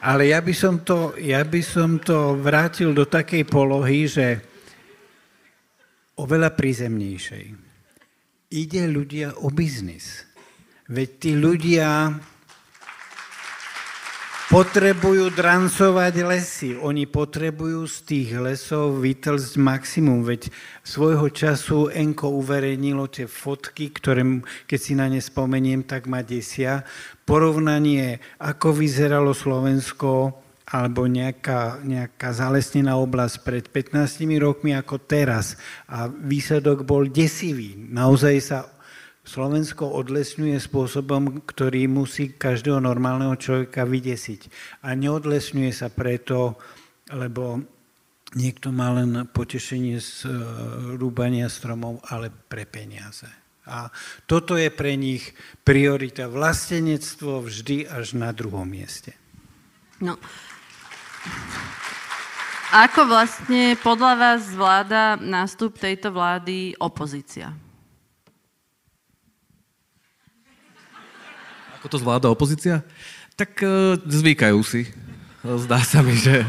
Ale ja by som to vrátil do takej polohy, že oveľa prízemnejšej. Ide ľudia o biznis. Veď tí ľudia potrebujú drancovať lesy. Oni potrebujú z tých lesov vytlcť maximum. Veď svojho času Enko uverejnilo tie fotky, ktoré, keď si na ne spomeniem, tak ma desia. Porovnanie, ako vyzeralo Slovensko alebo nejaká zalesnená oblasť pred 15 rokmi ako teraz. A výsledok bol desivý. Naozaj sa Slovensko odlesňuje spôsobom, ktorý musí každého normálneho človeka vydesiť. A neodlesňuje sa preto, lebo niekto má len potešenie z rúbania stromov, ale pre peniaze. A toto je pre nich priorita. Vlastenectvo vždy až na druhom mieste. No. Ako vlastne podľa vás zvláda nástup tejto vlády opozícia? Ako to zvláda opozícia? Tak zvykajú si. Zdá sa mi, že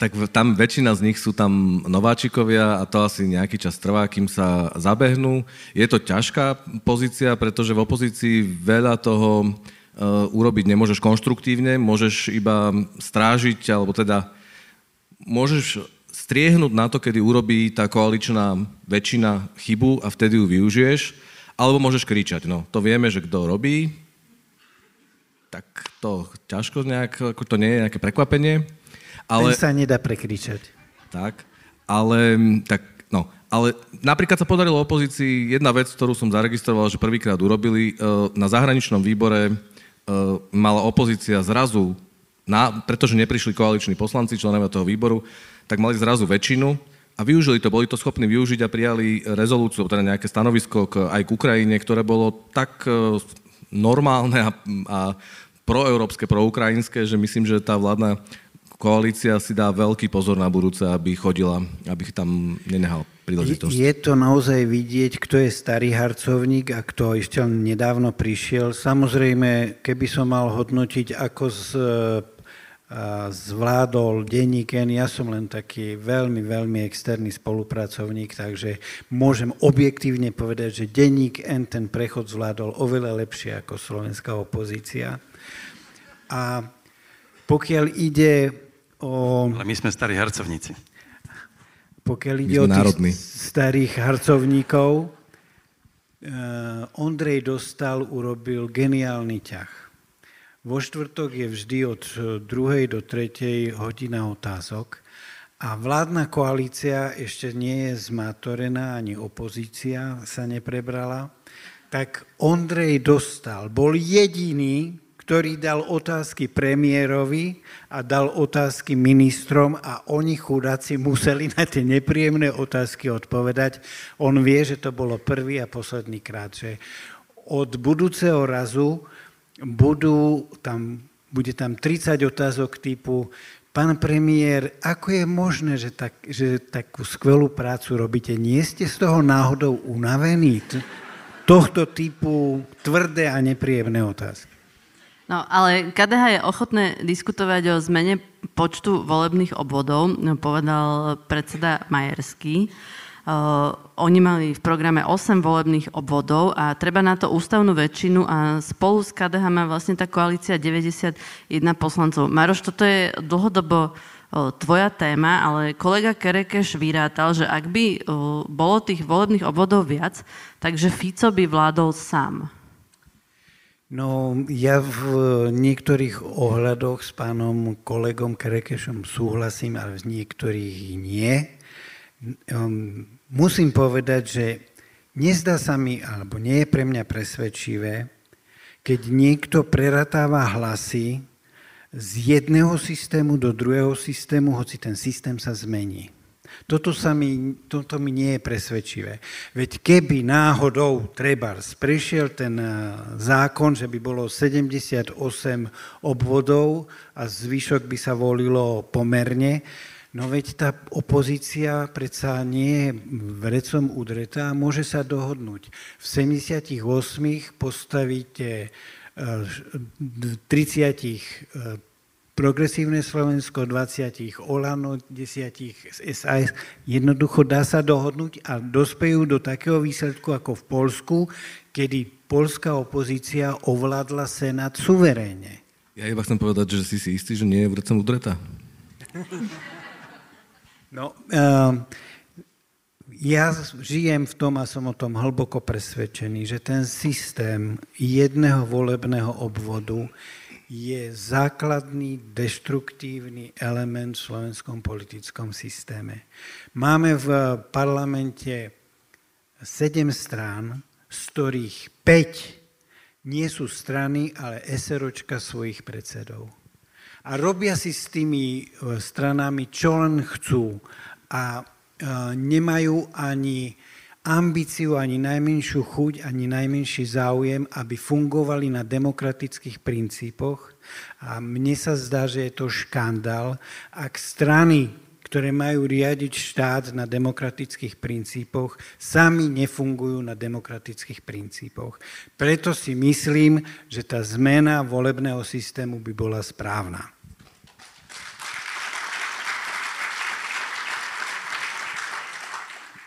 tak tam väčšina z nich sú tam nováčikovia a to asi nejaký čas trvá, kým sa zabehnú. Je to ťažká pozícia, pretože v opozícii veľa toho urobiť nemôžeš konštruktívne, môžeš iba strážiť, alebo teda môžeš striehnúť na to, kedy urobí tá koaličná väčšina chybu a vtedy ju využiješ, alebo môžeš kričať. No, to vieme, že kto robí, tak to ťažko nejak, to nie je nejaké prekvapenie. Ale ten sa nedá prekričať. Ale napríklad sa podarilo opozícii jedna vec, ktorú som zaregistroval, že prvýkrát urobili. Na zahraničnom výbore mala opozícia zrazu, pretože neprišli koaliční poslanci, členovia toho výboru, tak mali zrazu väčšinu a využili to, boli to schopní využiť a prijali rezolúciu, teda nejaké stanovisko aj k Ukrajine, ktoré bolo tak normálne a proeurópske, proukrajinské, že myslím, že tá vládna koalícia si dá veľký pozor na budúce, aby chodila, aby tam nenehal príležitosť. Je to naozaj vidieť, kto je starý harcovník a kto ešte nedávno prišiel. Samozrejme, keby som mal hodnotiť, ako zvládol denník N, ja som len taký veľmi, veľmi externý spolupracovník, takže môžem objektívne povedať, že denník N ten prechod zvládol oveľa lepšie ako slovenská opozícia. A pokiaľ ide ale my sme starí harcovníci. Pokiaľ ide o tých starých harcovníkov, Ondrej Dostál urobil geniálny ťah. Vo štvrtok je vždy od 2. do 3. hodina otázok a vládna koalícia ešte nie je zmátorená, ani opozícia sa neprebrala. Tak Ondrej Dostál bol jediný, ktorý dal otázky premiérovi a dal otázky ministrom a oni chudáci museli na tie nepríjemné otázky odpovedať. On vie, že to bolo prvý a posledný krát, že od budúceho razu bude tam 30 otázok typu: pán premiér, ako je možné, že takú skvelú prácu robíte? Nie ste z toho náhodou unavení? Tohto typu tvrdé a nepríjemné otázky. No, ale KDH je ochotné diskutovať o zmene počtu volebných obvodov, povedal predseda Majerský. Oni mali v programe 8 volebných obvodov a treba na to ústavnú väčšinu a spolu s KDH má vlastne tá koalícia 91 poslancov. Maroš, toto je dlhodobo tvoja téma, ale kolega Kerekeš vyrátal, že ak by bolo tých volebných obvodov viac, takže Fico by vládol sám. No, ja v niektorých ohľadoch s pánom kolegom Kerekešom súhlasím, ale v niektorých nie. Musím povedať, že nezdá sa mi, alebo nie je pre mňa presvedčivé, keď niekto preratáva hlasy z jedného systému do druhého systému, hoci ten systém sa zmení. Toto mi nie je presvedčivé. Veď keby náhodou trebárs prišiel ten zákon, že by bolo 78 obvodov a zvyšok by sa volilo pomerne, no veď tá opozícia predsa nie je vrecom udretá a môže sa dohodnúť. V 78 postavíte 30 Progresívne Slovensko, 20 Olano, 10 SAS. Jednoducho dá sa dohodnúť a dospejú do takého výsledku ako v Poľsku, kedy poľská opozícia ovládla Senát suverénne. Ja iba chcem povedať, že si istý, že nie je vrcom udretá. No, ja žijem v tom a som o tom hlboko presvedčený, že ten systém jedného volebného obvodu je základný deštruktívny element v slovenskom politickom systéme. Máme v parlamente 7 strán, z ktorých 5 nie sú strany, ale SROčka svojich predsedov. A robia si s tými stranami, čo len chcú. A nemajú ani ambíciu, ani najmenšiu chuť, ani najmenší záujem, aby fungovali na demokratických princípoch. A mne sa zdá, že je to škandál, ak strany, ktoré majú riadiť štát na demokratických princípoch, sami nefungujú na demokratických princípoch. Preto si myslím, že tá zmena volebného systému by bola správna.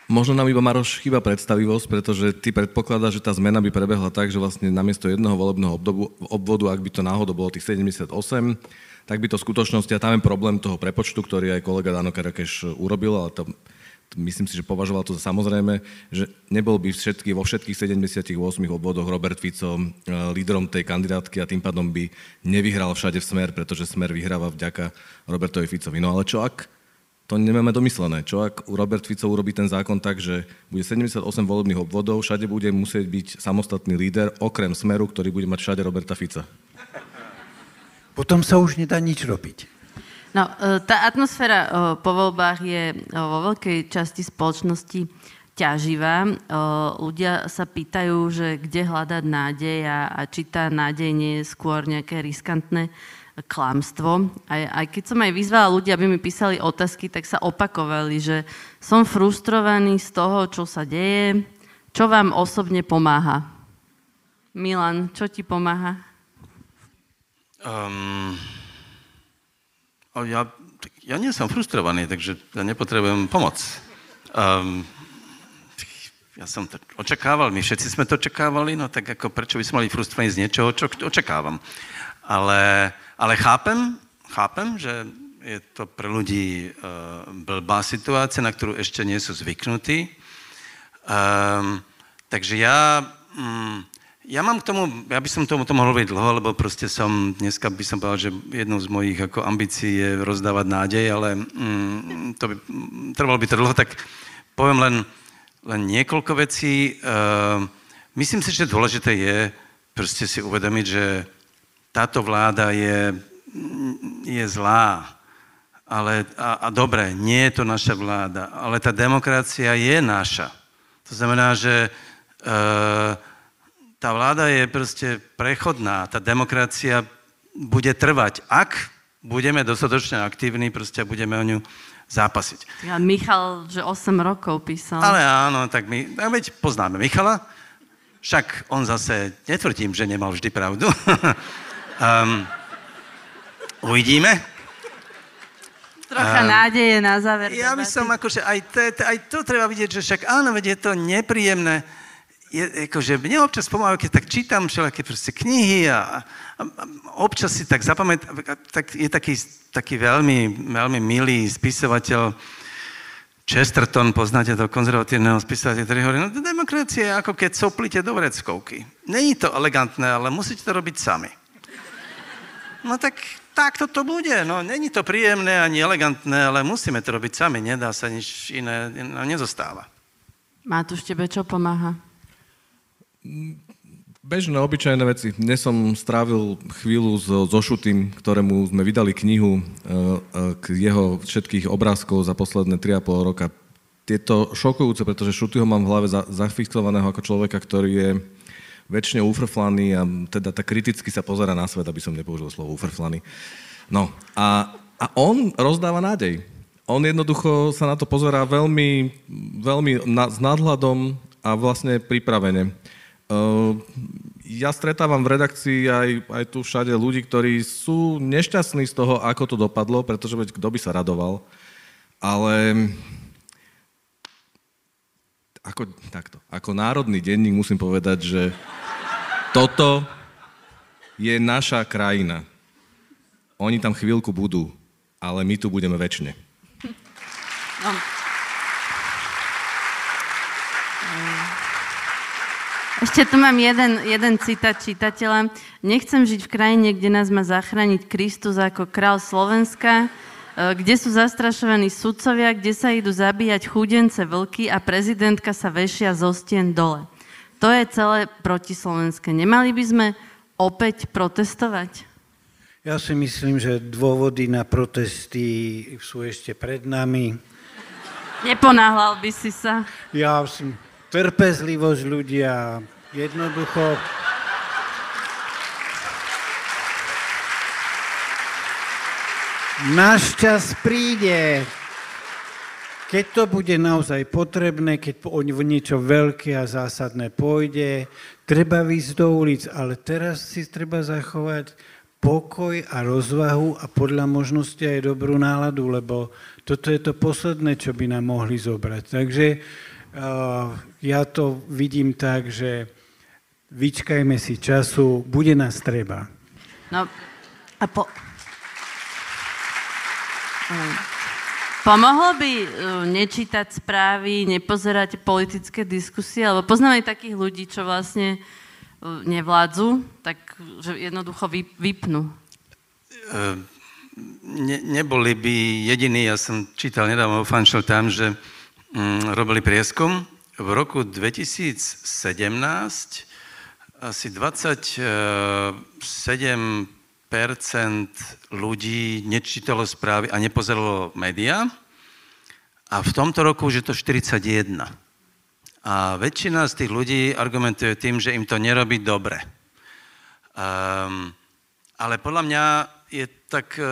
Možno nám iba, Maroš, chýba predstavivosť, pretože ty predpokladáš, že tá zmena by prebehla tak, že vlastne namiesto jedného volebného obvodu, ak by to náhodou bolo tých 78, tak by to v skutočnosti, a tam je problém toho prepočtu, ktorý aj kolega Dano Karakeš urobil, ale to, myslím si, že považoval to za samozrejme, že nebol by vo všetkých 78 obvodoch Robert Fico lídrom tej kandidátky a tým pádom by nevyhral všade v Smer, pretože Smer vyhráva vďaka Robertovi Ficovi. No ale čo ak to nemáme domyslené? Čo ak Robert Fico urobí ten zákon tak, že bude 78 volebných obvodov, všade bude musieť byť samostatný líder, okrem Smeru, ktorý bude mať všade Roberta Fica? Potom sa už nedá nič robiť. No, tá atmosféra po voľbách je vo veľkej časti spoločnosti ťaživá. Ľudia sa pýtajú, že kde hľadať nádej a či tá nádej nie je skôr nejaké riskantné klamstvo. Aj keď som aj vyzvala ľudí, aby mi písali otázky, tak sa opakovali, že som frustrovaný z toho, čo sa deje, čo vám osobne pomáha. Milan, čo ti pomáha? Ja nie som frustrovaný, takže ja nepotrebujem pomoc. Ja som to očakával, my všetci sme to očakávali, no tak ako prečo by sme mali frustrovaní z niečoho, čo očakávam. Ale chápem, že je to pre ľudí blbá situácia, na ktorú ešte nie sú zvyknutí. Takže ja mám k tomu, ja by som tomu to mohol byť dlho, lebo proste som, dneska by som povedal, že jednou z mojich ako ambícií je rozdávať nádej, ale trvalo by to dlho, tak poviem len niekoľko vecí. Myslím si, že dôležité je proste si uvedomiť, že táto vláda je zlá, ale, a dobre, nie je to naša vláda, ale tá demokracia je naša. To znamená, že tá vláda je proste prechodná, tá demokracia bude trvať, ak budeme dostatočne aktívni, proste budeme o ňu zápasiť. Ja Michal, že 8 rokov písal. Ale áno, tak my, veď poznáme Michala, však on zase, netvrdím, že nemal vždy pravdu. Uvidíme. Trocha nádeje na záver. Ja by som akože, aj to treba vidieť, že však áno, veď je to nepríjemné. Akože mne občas pomáha, keď tak čítam všelaké proste knihy a občas si tak zapamätám, tak je taký veľmi, veľmi milý spisovateľ Chesterton, poznáte toho konzervatívneho spisovateľa, ktorý hovorí, no demokracia je ako keď soplíte do vreckovky. Není to elegantné, ale musíte to robiť sami. No tak to bude. No, není to príjemné ani elegantné, ale musíme to robiť sami. Nedá sa nič iné, nezostáva. Matúš, tebe čo pomáha? Bežné, obyčajné veci. Dnes som strávil chvíľu so Šutým, ktorému sme vydali knihu k jeho všetkých obrázkov za posledné 3,5 roka. Je to šokujúce, pretože Šutýho mám v hlave zafixovaného ako človeka, ktorý je väčšine ufrflaný a teda tak kriticky sa pozerá na svet, aby som nepoužil slovo ufrflaný. No a on rozdáva nádej. On jednoducho sa na to pozerá veľmi, veľmi s nadhľadom a vlastne pripravene. Ja stretávam v redakcii aj tu všade ľudí, ktorí sú nešťastní z toho, ako to dopadlo, pretože kto by sa radoval, ale... Ako národný denník musím povedať, že toto je naša krajina. Oni tam chvíľku budú, ale my tu budeme večne. No. Ešte tu mám jeden citát čitateľa. Nechcem žiť v krajine, kde nás má zachrániť Kristus ako kráľ Slovenska, kde sú zastrašovaní sudcovia, kde sa idú zabíjať chudence vlky a prezidentka sa vešia zo stien dole. To je celé protislovenské. Nemali by sme opäť protestovať? Ja si myslím, že dôvody na protesty sú ešte pred nami. Neponáhľal by si sa. Ja som trpezlivosť ľudia. Jednoducho... Náš čas príde. Keď to bude naozaj potrebné, keď o niečo veľké a zásadné pôjde, treba vyjsť do ulic, ale teraz si treba zachovať pokoj a rozvahu a podľa možnosti aj dobrú náladu, lebo toto je to posledné, čo by nám mohli zobrať. Takže ja to vidím tak, že vyčkajme si času, bude nás treba. No a Pomohlo by nečítať správy, nepozerať politické diskusie, alebo poznám aj takých ľudí, čo vlastne nevládzu, tak že jednoducho vypnú. Neboli by jediní, ja som čítal nedávno, fanšil tam, že robili prieskum. V roku 2017 asi 27% ľudí nečítalo správy a nepozeralo médiá. A v tomto roku už je to 41. A väčšina z tých ľudí argumentuje tým, že im to nerobí dobre. Ale podľa mňa je tak...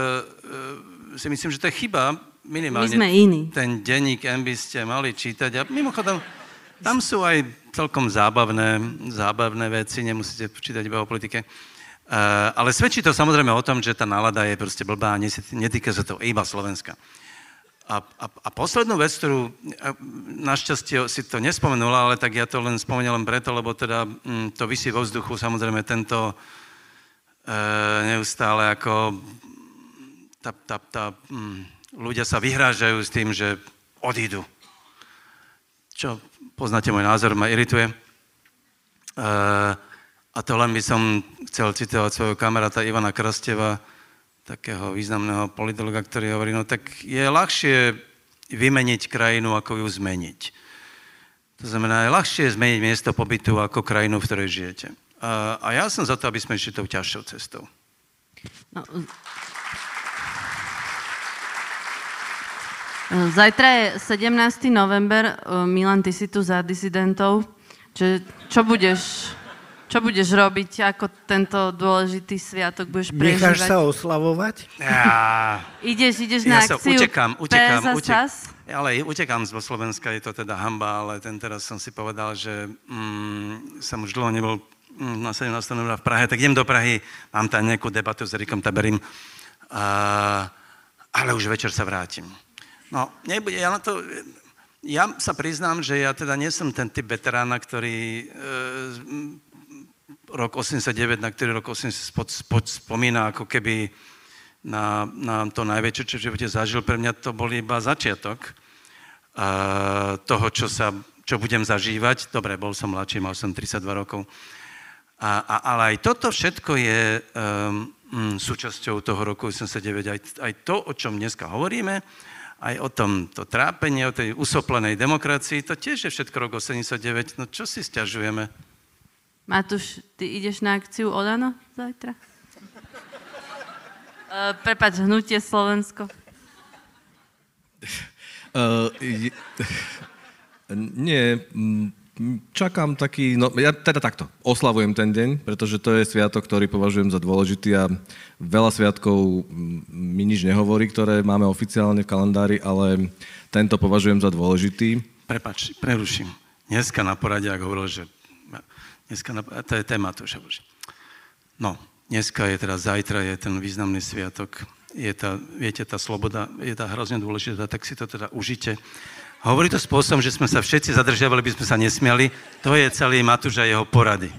si myslím, že to je chyba. Minimálne ten denník M by ste mali čítať. A mimochodom, tam sú aj celkom zábavné veci. Nemusíte čítať iba o politike. Ale svedčí to samozrejme o tom, že tá nálada je proste blbá a netýka sa to iba Slovenska. A poslednú vec, ktorú našťastie si to nespomenula, ale tak ja to len spomenul len preto, lebo teda to visí vo vzduchu samozrejme tento neustále ako ľudia sa vyhrážajú s tým, že odídu. Čo poznáte môj názor, ma irituje. A to len by som chcel citovať svojho kamaráta Ivana Krasteva, takého významného politologa, ktorý hovorí, no tak je ľahšie vymeniť krajinu, ako ju zmeniť. To znamená, je ľahšie zmeniť miesto pobytu, ako krajinu, v ktorej žijete. A ja som za to, aby sme išli tou ťažšou cestou. No, zajtra je 17. november. Milan, ty si tu za disidentov. Čo budeš robiť, ako tento dôležitý sviatok budeš prežívať? Necháš sa oslavovať? Ja. Ideš na akciu? Utekám. Ale utekám zo Slovenska, je to teda hanba, ale ten teraz som si povedal, že som už dlho nebol na 17. novembra v Prahe, tak idem do Prahy, mám tam nejakú debatu s Erikom Taberim, ale už večer sa vrátim. No, nebude, ja sa priznám, že ja teda nie som ten typ veterána, ktorý... rok 89, na ktorý rok 80 spomína ako keby na to najväčšie, čo v živote zažil. Pre mňa to bol iba začiatok toho, čo budem zažívať. Dobre, bol som mladší, mal som 32 rokov. Ale aj toto všetko je súčasťou toho roku 89. Aj to, o čom dneska hovoríme, aj o tom to trápenie, o tej usoplenej demokracii, to tiež je všetko rok 89. No čo si sťažujeme? Matúš, ty ideš na akciu Odano zajtra? Prepáč, hnutie Slovensko. Nie, čakám taký... No, ja teda takto, oslavujem ten deň, pretože to je sviatok, ktorý považujem za dôležitý a veľa sviatkov mi nič nehovorí, ktoré máme oficiálne v kalendári, ale tento považujem za dôležitý. Prepáč, preruším. Dneska na porade, ak hovoril, že... to je téma, to už hovoríš. No, dneska je teda, zajtra je ten významný sviatok. Je tá, viete, tá sloboda, je tá hrozne dôležitá, tak si to teda užite. Hovorí to spôsobom, že sme sa všetci zadržiavali, by sme sa nesmiali. To je celý Matúš a jeho porady.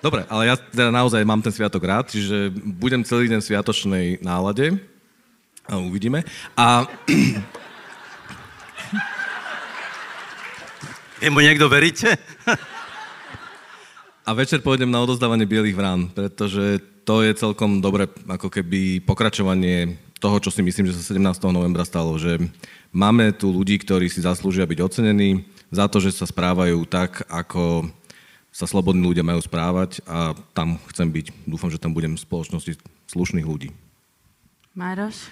Dobre, ale ja teda naozaj mám ten sviatok rád, čiže budem celý deň v sviatočnej nálade. A uvidíme. A... Jemu niekto veríte? A večer pôjdem na odozdávanie bielých vrán, pretože to je celkom dobre ako keby pokračovanie toho, čo si myslím, že sa 17. novembra stalo, že máme tu ľudí, ktorí si zaslúžia byť ocenení za to, že sa správajú tak, ako sa slobodní ľudia majú správať a tam chcem byť. Dúfam, že tam budem v spoločnosti slušných ľudí. Maroš?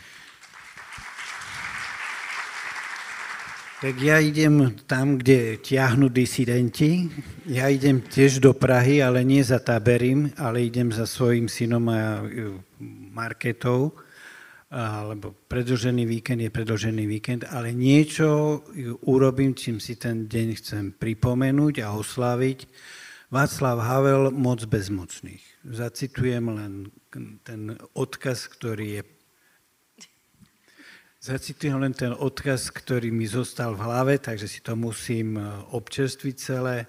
Tak ja idem tam, kde ťahnú disidenti. Ja idem tiež do Prahy, ale nie za Taberim, ale idem za svojím synom a Marketou, lebo predĺžený víkend je predĺžený víkend, ale niečo urobím, čím si ten deň chcem pripomenúť a osláviť. Václav Havel, Moc bezmocných. Zacitujem len ten odkaz, ktorý je ktorý mi zostal v hlave, takže si to musím občerstviť celé.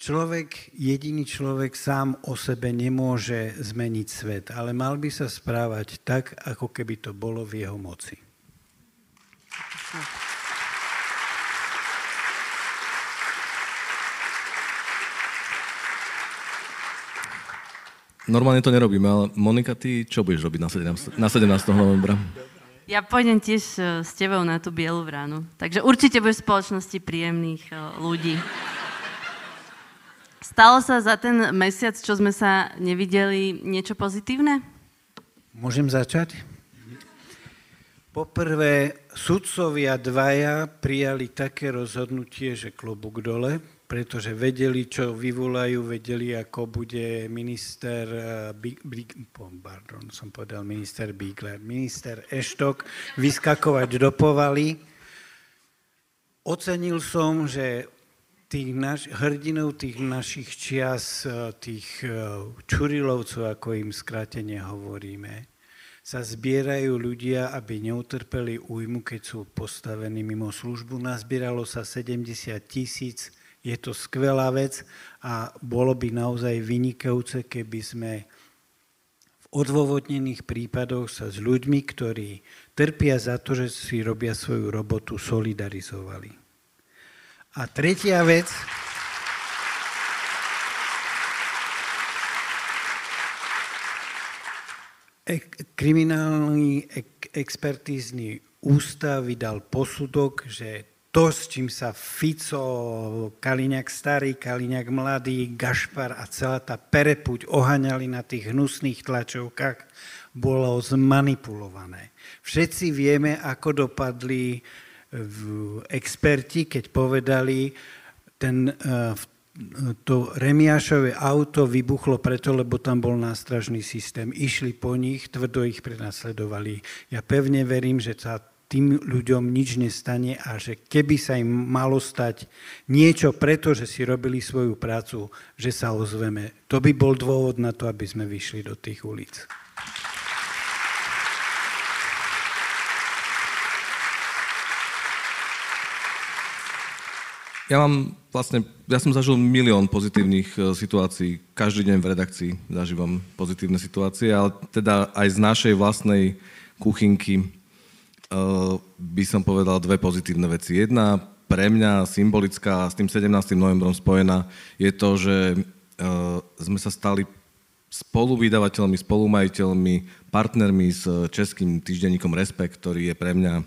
Človek, jediný človek sám o sebe nemôže zmeniť svet, ale mal by sa správať tak, ako keby to bolo v jeho moci. Normálne to nerobíme, ale Monika, ty čo budeš robiť na 17. novembra? Ja pôjdem tiež s tebou na tú bielu vranu. Takže určite budeš v spoločnosti príjemných ľudí. Stalo sa za ten mesiac, čo sme sa nevideli, niečo pozitívne? Môžem začať? Poprvé, sudcovia dvaja prijali také rozhodnutie, že klobúk dole, pretože vedeli, čo vyvolajú, vedeli, ako bude minister Eštok vyskakovať do povaly. Ocenil som, že hrdinov tých našich čias, tých čurilovcov, ako im skrátene hovoríme, sa zbierajú ľudia, aby neutrpeli újmu, keď sú postavení mimo službu. Nazbieralo sa 70 000, je to skvelá vec a bolo by naozaj vynikajúce, keby sme v odôvodnených prípadoch sa s ľuďmi, ktorí trpia za to, že si robia svoju robotu, solidarizovali. A tretia vec, kriminálny expertízny ústav vydal posudok, že to, s čím sa Fico, Kaliňák starý, Kaliňák mladý, Gašpar a celá tá perepuť oháňali na tých hnusných tlačovkách, bolo zmanipulované. Všetci vieme, ako dopadli experti, keď povedali, to Remiášové auto vybuchlo preto, lebo tam bol nástražný systém. Išli po nich, tvrdo ich prenasledovali. Ja pevne verím, že sa tým ľuďom nič nestane a že keby sa im malo stať niečo preto, že si robili svoju prácu, že sa ozveme. To by bol dôvod na to, aby sme vyšli do tých ulic. Ja som zažil milión pozitívnych situácií, každý deň v redakcii zažívam pozitívne situácie, ale teda aj z našej vlastnej kuchynky by som povedal dve pozitívne veci. Jedna pre mňa symbolická, s tým 17. novembrom spojená, je to, že sme sa stali spoluvydavateľmi, spolumajiteľmi, partnermi s českým týždenníkom Respekt, ktorý je pre mňa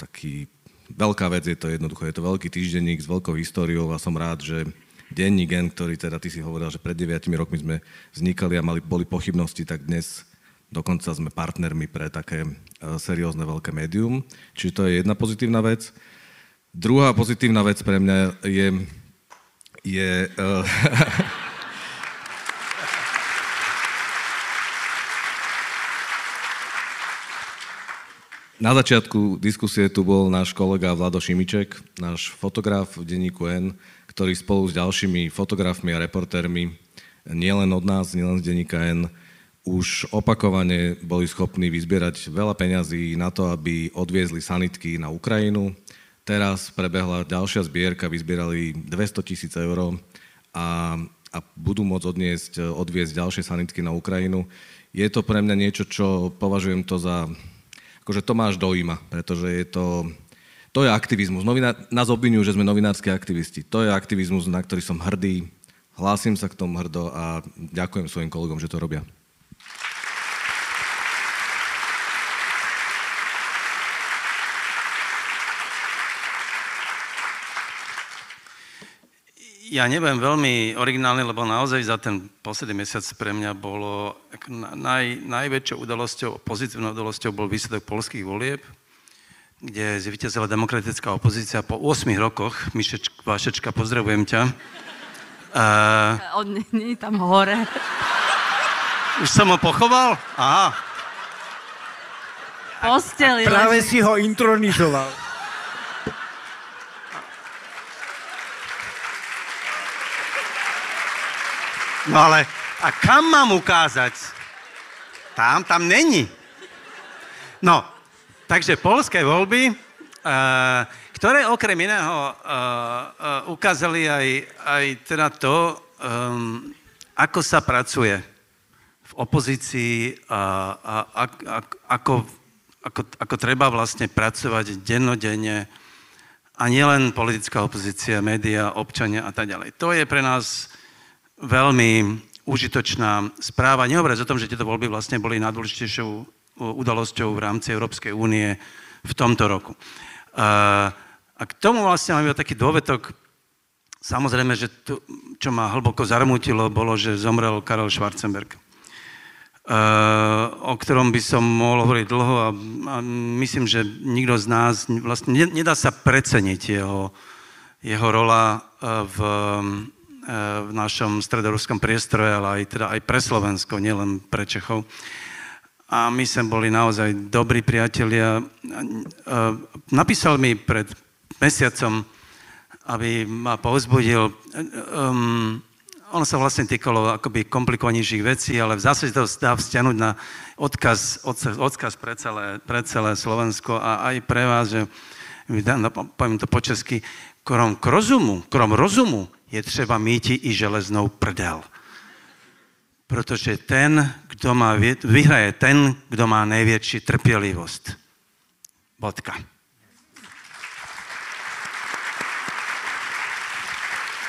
taký... Veľká vec je to jednoducho, je to veľký týždenník s veľkou históriou a som rád, že denník N, ktorý teda ty si hovoril, že pred 9 rokmi sme vznikali a boli pochybnosti, tak dnes dokonca sme partnermi pre také seriózne veľké médium. Čiže to je jedna pozitívna vec. Druhá pozitívna vec pre mňa je Na začiatku diskusie tu bol náš kolega Vlado Šimiček, náš fotograf v denníku N, ktorý spolu s ďalšími fotografmi a reportérmi, nielen od nás, nielen z denníka N, už opakovane boli schopní vyzbierať veľa peňazí na to, aby odviezli sanitky na Ukrajinu. Teraz prebehla ďalšia zbierka, vyzbierali 200 000 eur a budú môcť odviezť ďalšie sanitky na Ukrajinu. Je to pre mňa niečo, čo považujem to za... akože to máš dojíma, pretože to je aktivizmus. Nás obvinujú, že sme novinársky aktivisti. To je aktivizmus, na ktorý som hrdý. Hlásim sa k tomu hrdo a ďakujem svojim kolegom, že to robia. Ja nebudem veľmi originálny, lebo naozaj za ten posledný mesiac pre mňa bolo najväčšou udalosťou, pozitívnou udalosťou bol výsledok poľských volieb, kde zvíťazila demokratická opozícia po 8 rokoch. Vašečka, pozdravujem ťa. On nie je tam hore. Už som ho pochoval? Aha. Posteli. Práve si ho intronizoval. No ale, a kam mám ukázať? Tam není. No, takže poľské voľby, ktoré okrem iného ukázali aj teda to, ako sa pracuje v opozícii a ako treba vlastne pracovať dennodenne a nielen politická opozícia, média, občania a tak ďalej. To je pre nás veľmi užitočná správa. Nehovoriac o tom, že tieto voľby vlastne boli najdôležitejšou udalosťou v rámci Európskej únie v tomto roku. A k tomu vlastne mám taký dôvetok. Samozrejme, že to, čo ma hlboko zarmútilo, bolo, že zomrel Karel Schwarzenberg, o ktorom by som mohol hovoriť dlho a myslím, že nikto z nás vlastne nedá sa preceniť jeho rola v našom stredoruskom priestore, ale aj pre Slovensko, nielen pre Čechov. A my sme boli naozaj dobrí priatelia. Napísal mi pred mesiacom, aby ma povzbudil. Ono sa vlastne týkalo akoby komplikovanejších vecí, ale v zásade to dá vzťahnuť na odkaz pre celé Slovensko a aj pre vás, že poviem to po česky, krom rozumu je třeba míti i železnou prdel. Protože vyhraje ten, kdo má největší trpělivost. Bodka.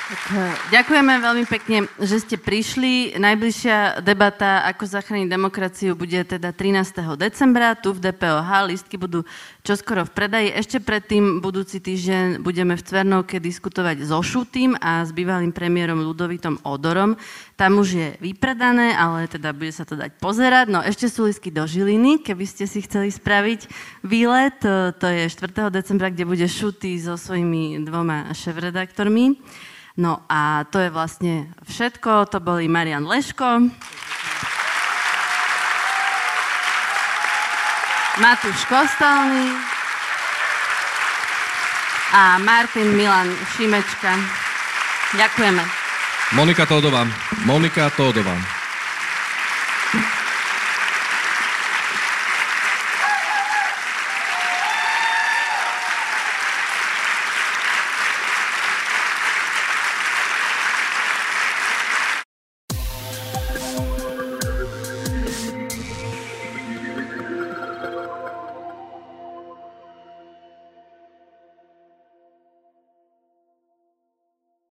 Tak, ďakujeme veľmi pekne, že ste prišli. Najbližšia debata, ako zachrániť demokraciu, bude teda 13. decembra tu v DPOH. Lístky budú čoskoro v predaji. Ešte predtým budúci týždeň budeme v Cvernovke diskutovať so Šutým a s bývalým premiérom Ľudovitom Odorom. Tam už je vypredané, ale teda bude sa to dať pozerať. No ešte sú lístky do Žiliny, keby ste si chceli spraviť výlet. To je 4. decembra, kde bude Šutý so svojimi dvoma šéfredaktormi. No a to je vlastne všetko. To boli Marián Leško, Matúš Kostolný a Martin Milan Šimečka. Ďakujeme. Monika Tódová.